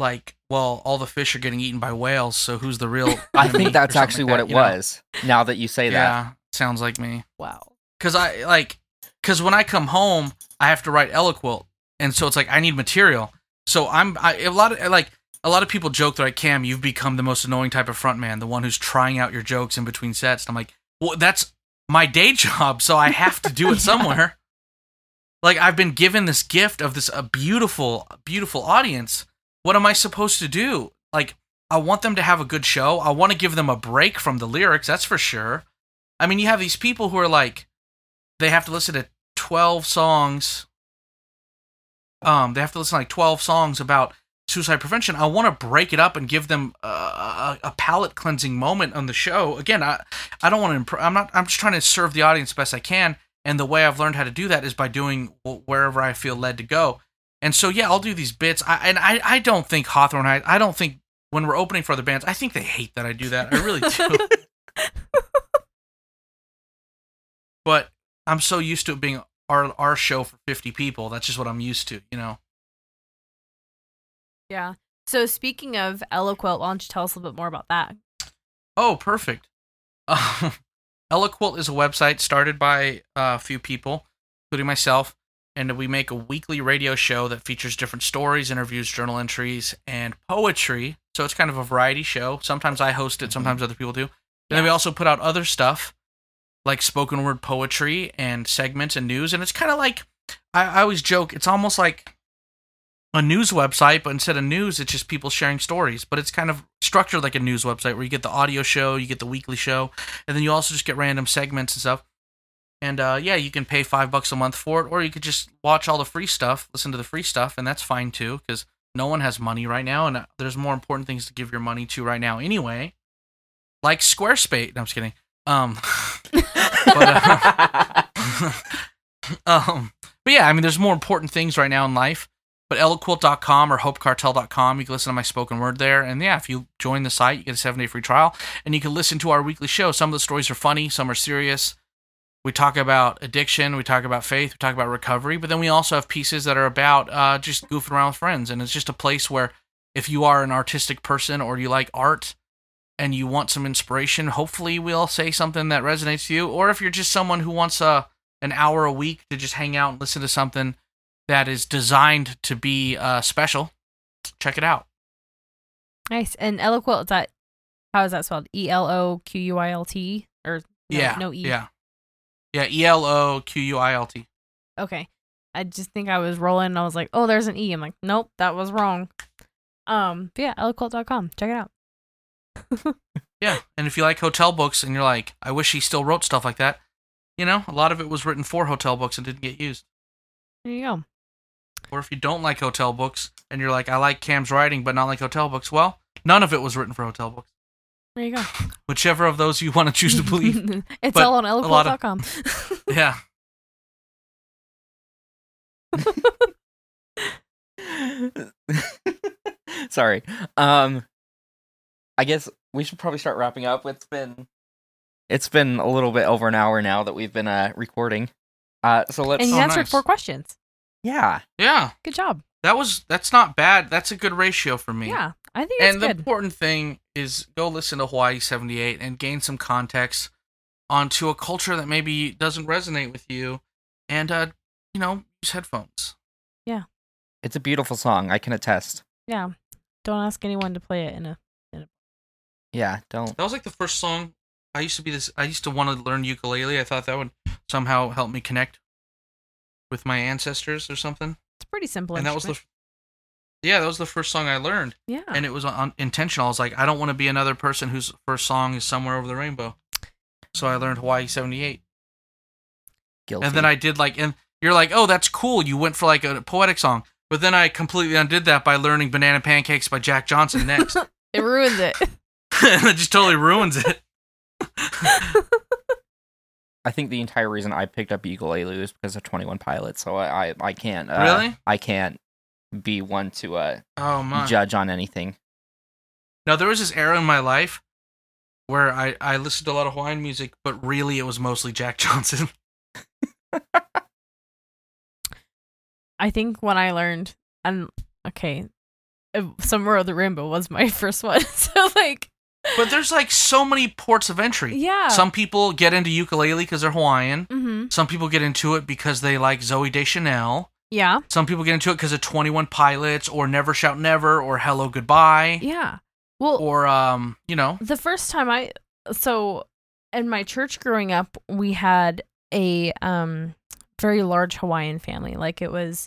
like, well, all the fish are getting eaten by whales, so who's the real? I think that's actually like what that, it was. Know? Now that you say yeah, that, yeah, sounds like me. Wow. Because I like, because when I come home, I have to write Eloquilt, and so it's like I need material. So I'm I, a lot of like a lot of people joke that like, Cam, you've become the most annoying type of frontman, the one who's trying out your jokes in between sets. And I'm like, well, that's my day job, so I have to do it somewhere. Yeah. Like I've been given this gift of this a beautiful, beautiful audience. What am I supposed to do? Like I want them to have a good show. I want to give them a break from the lyrics. That's for sure. I mean, you have these people who are like, they have to listen to twelve songs. Um, they have to listen to like twelve songs about suicide prevention. I want to break it up and give them uh, a, a palate cleansing moment on the show. Again, I, I don't want to. Imp- I'm not. I'm just trying to serve the audience best I can. And the way I've learned how to do that is by doing wherever I feel led to go. And so yeah, I'll do these bits. I, and I, I don't think Hawthorne Heights. I don't think when we're opening for other bands, I think they hate that I do that. I really do. But I'm so used to it being our our show for fifty people. That's just what I'm used to, you know? Yeah. So speaking of Eloquilt, why don't you tell us a little bit more about that? Oh, perfect. Um, Eloquilt is a website started by a few people, including myself, and we make a weekly radio show that features different stories, interviews, journal entries, and poetry. So it's kind of a variety show. Sometimes I host it, sometimes other people do. And yeah. Then we also put out other stuff, like spoken word poetry and segments and news. And it's kind of like, I, I always joke, it's almost like a news website, but instead of news, it's just people sharing stories. But it's kind of structured like a news website where you get the audio show, you get the weekly show, and then you also just get random segments and stuff. And uh, yeah, you can pay five bucks a month for it, or you could just watch all the free stuff, listen to the free stuff, and that's fine too, because no one has money right now, and there's more important things to give your money to right now anyway. Like Squarespace. No, I'm just kidding. Um, but, uh, um, but yeah, I mean, there's more important things right now in life. But eloquilt dot com or hope cartel dot com, you can listen to my spoken word there. And yeah, if you join the site, you get a seven-day free trial. And you can listen to our weekly show. Some of the stories are funny. Some are serious. We talk about addiction. We talk about faith. We talk about recovery. But then we also have pieces that are about uh, just goofing around with friends. And it's just a place where if you are an artistic person or you like art and you want some inspiration, hopefully we'll say something that resonates with you. Or if you're just someone who wants a, an hour a week to just hang out and listen to something that is designed to be uh, special, check it out. Nice. And Eloquilt, how is that spelled? E L O Q U I L T? Or no, yeah, no E? Yeah, yeah, E L O Q U I L T. Okay. I just think I was rolling and I was like, oh, there's an E. I'm like, nope, that was wrong. Um, but yeah, eloquilt dot com. Check it out. Yeah, and if you like Hotel Books and you're like, I wish he still wrote stuff like that, you know, a lot of it was written for Hotel Books and didn't get used. There you go. Or if you don't like Hotel Books and you're like, I like Cam's writing but not like Hotel Books, well, none of it was written for Hotel Books. There you go. Whichever of those you want to choose to believe. It's but all on eloquilt dot com. Of... Yeah. Sorry. Um, I guess we should probably start wrapping up. It's been it's been a little bit over an hour now that we've been uh, recording. Uh, so let's. And you oh, answered nice. four questions. Yeah. Yeah. Good job. That was that's not bad. That's a good ratio for me. Yeah, I think. And that's the good. important thing is go listen to Hawaii seventy-eight and gain some context onto a culture that maybe doesn't resonate with you, and uh, you know, use headphones. Yeah. It's a beautiful song. I can attest. Yeah. Don't ask anyone to play it in a. In a... Yeah. Don't. That was like the first song. I used to be this. I used to want to learn ukulele. I thought that would somehow help me connect with my ancestors or something. It's pretty simple. And that was the, yeah, that was the first song I learned. Yeah, and it was on, intentional. I was like, I don't want to be another person whose first song is Somewhere Over the Rainbow. So I learned Hawaii seventy-eight. Guilty. And then I did like, and you're like, oh, that's cool. You went for like a poetic song, but then I completely undid that by learning Banana Pancakes by Jack Johnson next. It ruins it. It just totally ruins it. I think the entire reason I picked up ukulele was because of Twenty One Pilots, so I I, I can't uh, really I can't be one to uh oh, my. judge on anything. Now there was this era in my life where I I listened to a lot of Hawaiian music, but really it was mostly Jack Johnson. I think when I learned, and okay, Somewhere Over the Rainbow was my first one, so like. But there's like so many ports of entry. Yeah. Some people get into ukulele because they're Hawaiian. Mm-hmm. Some people get into it because they like Zooey Deschanel. Yeah. Some people get into it because of Twenty One Pilots or Never Shout Never or Hello Goodbye. Yeah. Well. Or um, you know. The first time I so in my church growing up, we had a um very large Hawaiian family. Like it was.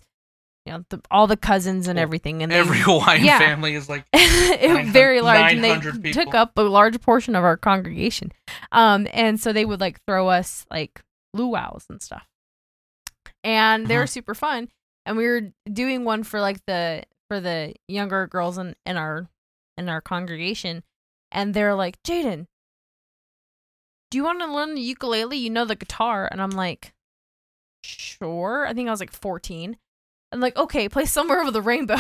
You know, the, all the cousins and everything, and they, every Hawaiian yeah. family is like it was very large, and they people. took up a large portion of our congregation. Um, and so they would like throw us like luau's and stuff, and they uh-huh. were super fun. And we were doing one for like the for the younger girls in, in our in our congregation, and they're like, Jaden, do you want to learn the ukulele? You know the guitar, and I'm like, sure. I think I was like fourteen. I'm like, okay, play Somewhere Over the Rainbow.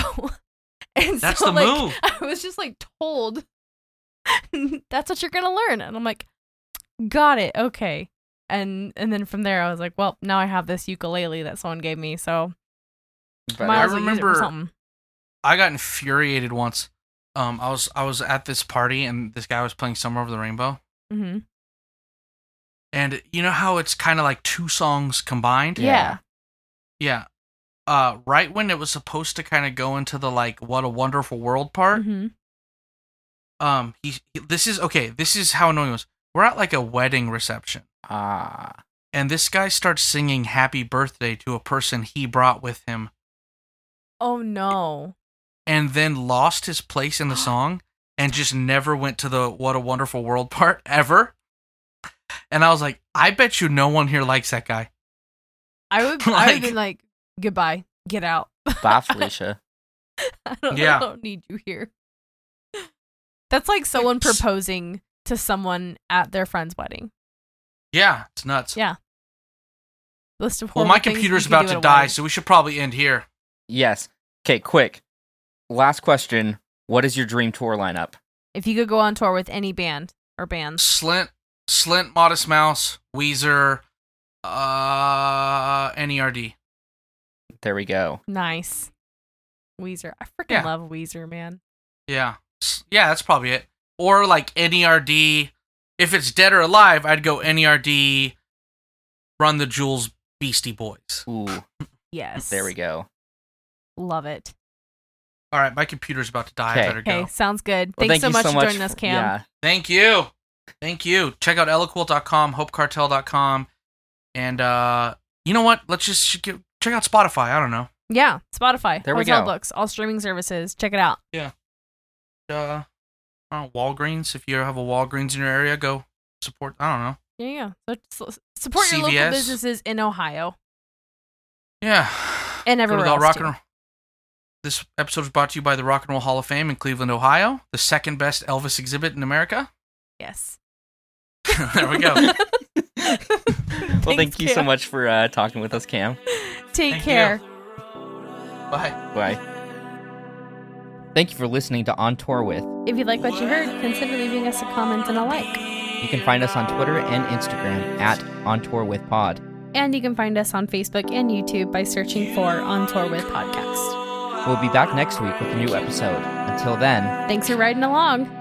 And that's so, the like, move. I was just like told that's what you're gonna learn, and I'm like, got it, okay. And and then from there, I was like, well, now I have this ukulele that someone gave me, so. But I remember I got infuriated once. Um, I was I was at this party and this guy was playing Somewhere Over the Rainbow. Mm-hmm. And you know how it's kind of like two songs combined? Yeah. Yeah. Uh, right when it was supposed to kind of go into the like "What a Wonderful World" part, mm-hmm. um, he, he this is okay. This is how annoying it was. We're at like a wedding reception, ah, and this guy starts singing "Happy Birthday" to a person he brought with him. Oh no! And then lost his place in the song and just never went to the "What a Wonderful World" part ever. And I was like, I bet you no one here likes that guy. I would. like, I would be like. Goodbye. Get out. Bye, Felicia. I don't, yeah. I don't need you here. That's like someone it's... proposing to someone at their friend's wedding. Yeah, it's nuts. Yeah. List of well, my computer's about to die, so we should probably end here. Yes. Okay, quick. Last question. What is your dream tour lineup? If you could go on tour with any band or bands. Slint, Slint, Modest Mouse, Weezer, uh, N E R D. There we go. Nice. Weezer. I freaking yeah. love Weezer, man. Yeah. Yeah, that's probably it. Or like N E R D. If it's dead or alive, I'd go N E R D, Run the Jewels, Beastie Boys. Ooh. Yes. There we go. Love it. All right, my computer's about to die. Kay. I better go. Okay, sounds good. Well, Thanks thank so, much so much for joining us, Cam. Yeah. Thank you. Thank you. Check out eloquilt dot com, hope cartel dot com, and uh, you know what? Let's just get, check out Spotify. I don't know. Yeah, Spotify. There we go. Hotel Books, all streaming services. Check it out. Yeah. Uh, I don't know, Walgreens. If you have a Walgreens in your area, go support. I don't know. Yeah, yeah. So, support C V S. Your local businesses in Ohio. Yeah. And everywhere else, rock and This episode is brought to you by the Rock and Roll Hall of Fame in Cleveland, Ohio, the second best Elvis exhibit in America. Yes. There we go. Well, Thanks, thank you Cam. so much for uh, talking with us, Cam. Take thank care. You. Bye. Bye. Thank you for listening to On Tour With. If you like what you heard, consider leaving us a comment and a like. You can find us on Twitter and Instagram at On Tour With Pod. And you can find us on Facebook and YouTube by searching for On Tour With Podcast. We'll be back next week with a new episode. Until then, thanks for riding along.